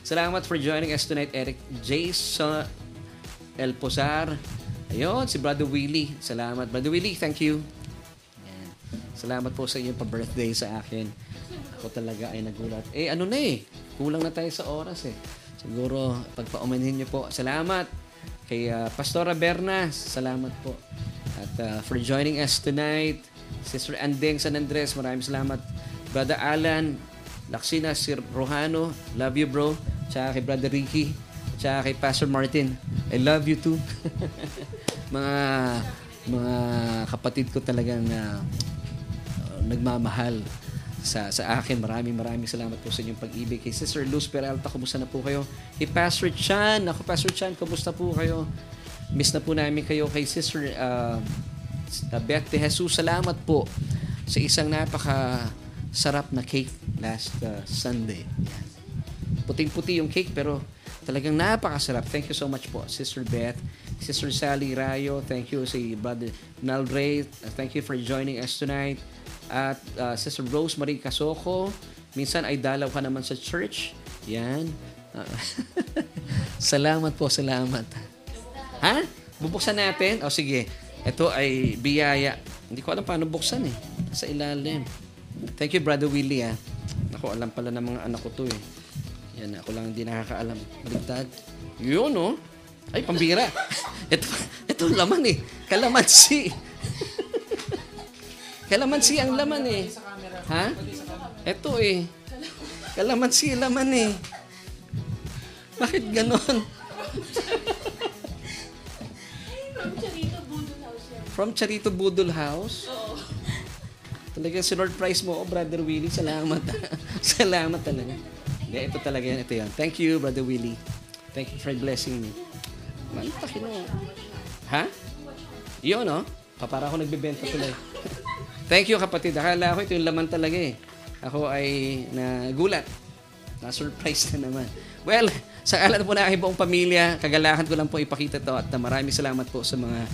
salamat for joining us tonight, Eric Jason El Posar. Ayun, si Brother Willie. Salamat, Brother Willie. Thank you. Ayan. Salamat po sa inyong pa-birthday sa akin. Ako talaga ay nagulat. Eh, ano na eh. Kulang na tayo sa oras eh. Siguro, pagpaumanhin niyo po. Salamat kay uh, Pastora Berna. Salamat po. At uh, for joining us tonight. Sister Andeng San Andres, maraming salamat. Brother Alan, Laksina, Sir Rohano, love you, bro. Tsaka kay Brother Ricky, tsaka kay Pastor Martin, I love you too. mga mga kapatid ko talagang uh, uh, nagmamahal sa sa akin. Maraming maraming salamat po sa inyong pag-ibig. Kay Sister Luz Peralta, kumusta na po kayo? Kay Pastor Chan, ako Pastor Chan, kumusta po kayo? Miss na po namin kayo. Kay Sister uh, Beth de Jesus, salamat po sa isang napakasarap na cake last uh, Sunday. Puting-puti yung cake pero talagang napakasarap. Thank you so much po, Sister Beth. Sister Sally Rayo, thank you. Si Brother Nal Ray, uh, thank you for joining us tonight. At uh, Sister Rose Marie Casoko, minsan ay dalaw ka naman sa church. Yan. Uh, salamat po, salamat. Ha? Bubuksan natin? O sige. Ito ay biyaya. Hindi ko alam paano buksan eh. Sa ilalim. Thank you, Brother Willie, ha. Ako, alam pala ng mga anak ko to eh. Yan, ako lang hindi nakakaalam. Bigtad. Yun, oh. Ay, pambira. ito, ito laman eh. Kalamansi. Kalamansi ang laman eh. Ha? Ito eh. Kalamansi laman eh. Bakit ganon? from Charito Budol House. Oo. Talaga si Lord Price mo, oh, Brother Willie. Salamat. Salamat talaga. Yeah, ito talaga yan. Ito yan. Thank you, Brother Willie. Thank you for blessing me. Man, pakin mo. Ha? Yun, no? Para ako nagbebenta tuloy. Thank you, kapatid. Akala ko ito yung laman talaga eh. Ako ay nagulat. Na-surprise na naman. Well, sa alam po na aking buong pamilya, kagalahan ko lang po ipakita to at maraming salamat po sa mga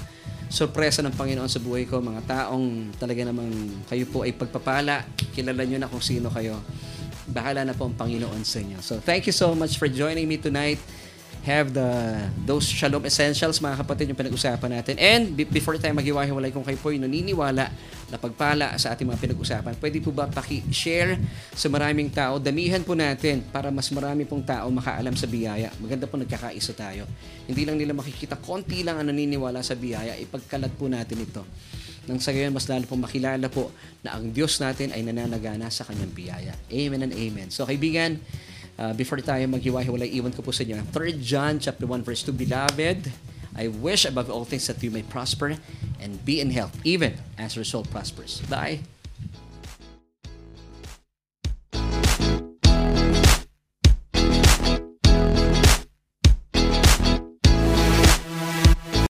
sorpresa ng Panginoon sa buhay ko. Mga taong talaga namang kayo po ay pagpapala. Kilala nyo na kung sino kayo. Bahala na po ang Panginoon sa inyo. So, thank you so much for joining me tonight. Have the those Shalom Essentials, mga kapatid, yung pinag-usapan natin. And before tayo maghiwa-hiwalay, kung kayo po yung naniniwala na pagpala sa ating mga pinag-usapan, pwede po ba paki-share sa maraming tao? Damihan po natin para mas marami pong tao makaalam sa biyaya. Maganda po nagkakaisa tayo. Hindi lang nila makikita, konti lang ang naniniwala sa biyaya. Ipagkalat po natin ito. Nang sa gayon, mas lalo pong makilala po na ang Diyos natin ay nananagana sa kanyang biyaya. Amen and amen. So kaibigan, Uh, before tayo maghiwa-hiwalay, iwan ko po sa inyo. Third John chapter one verse two, Beloved, I wish above all things that you may prosper and be in health, even as your soul prospers. Bye!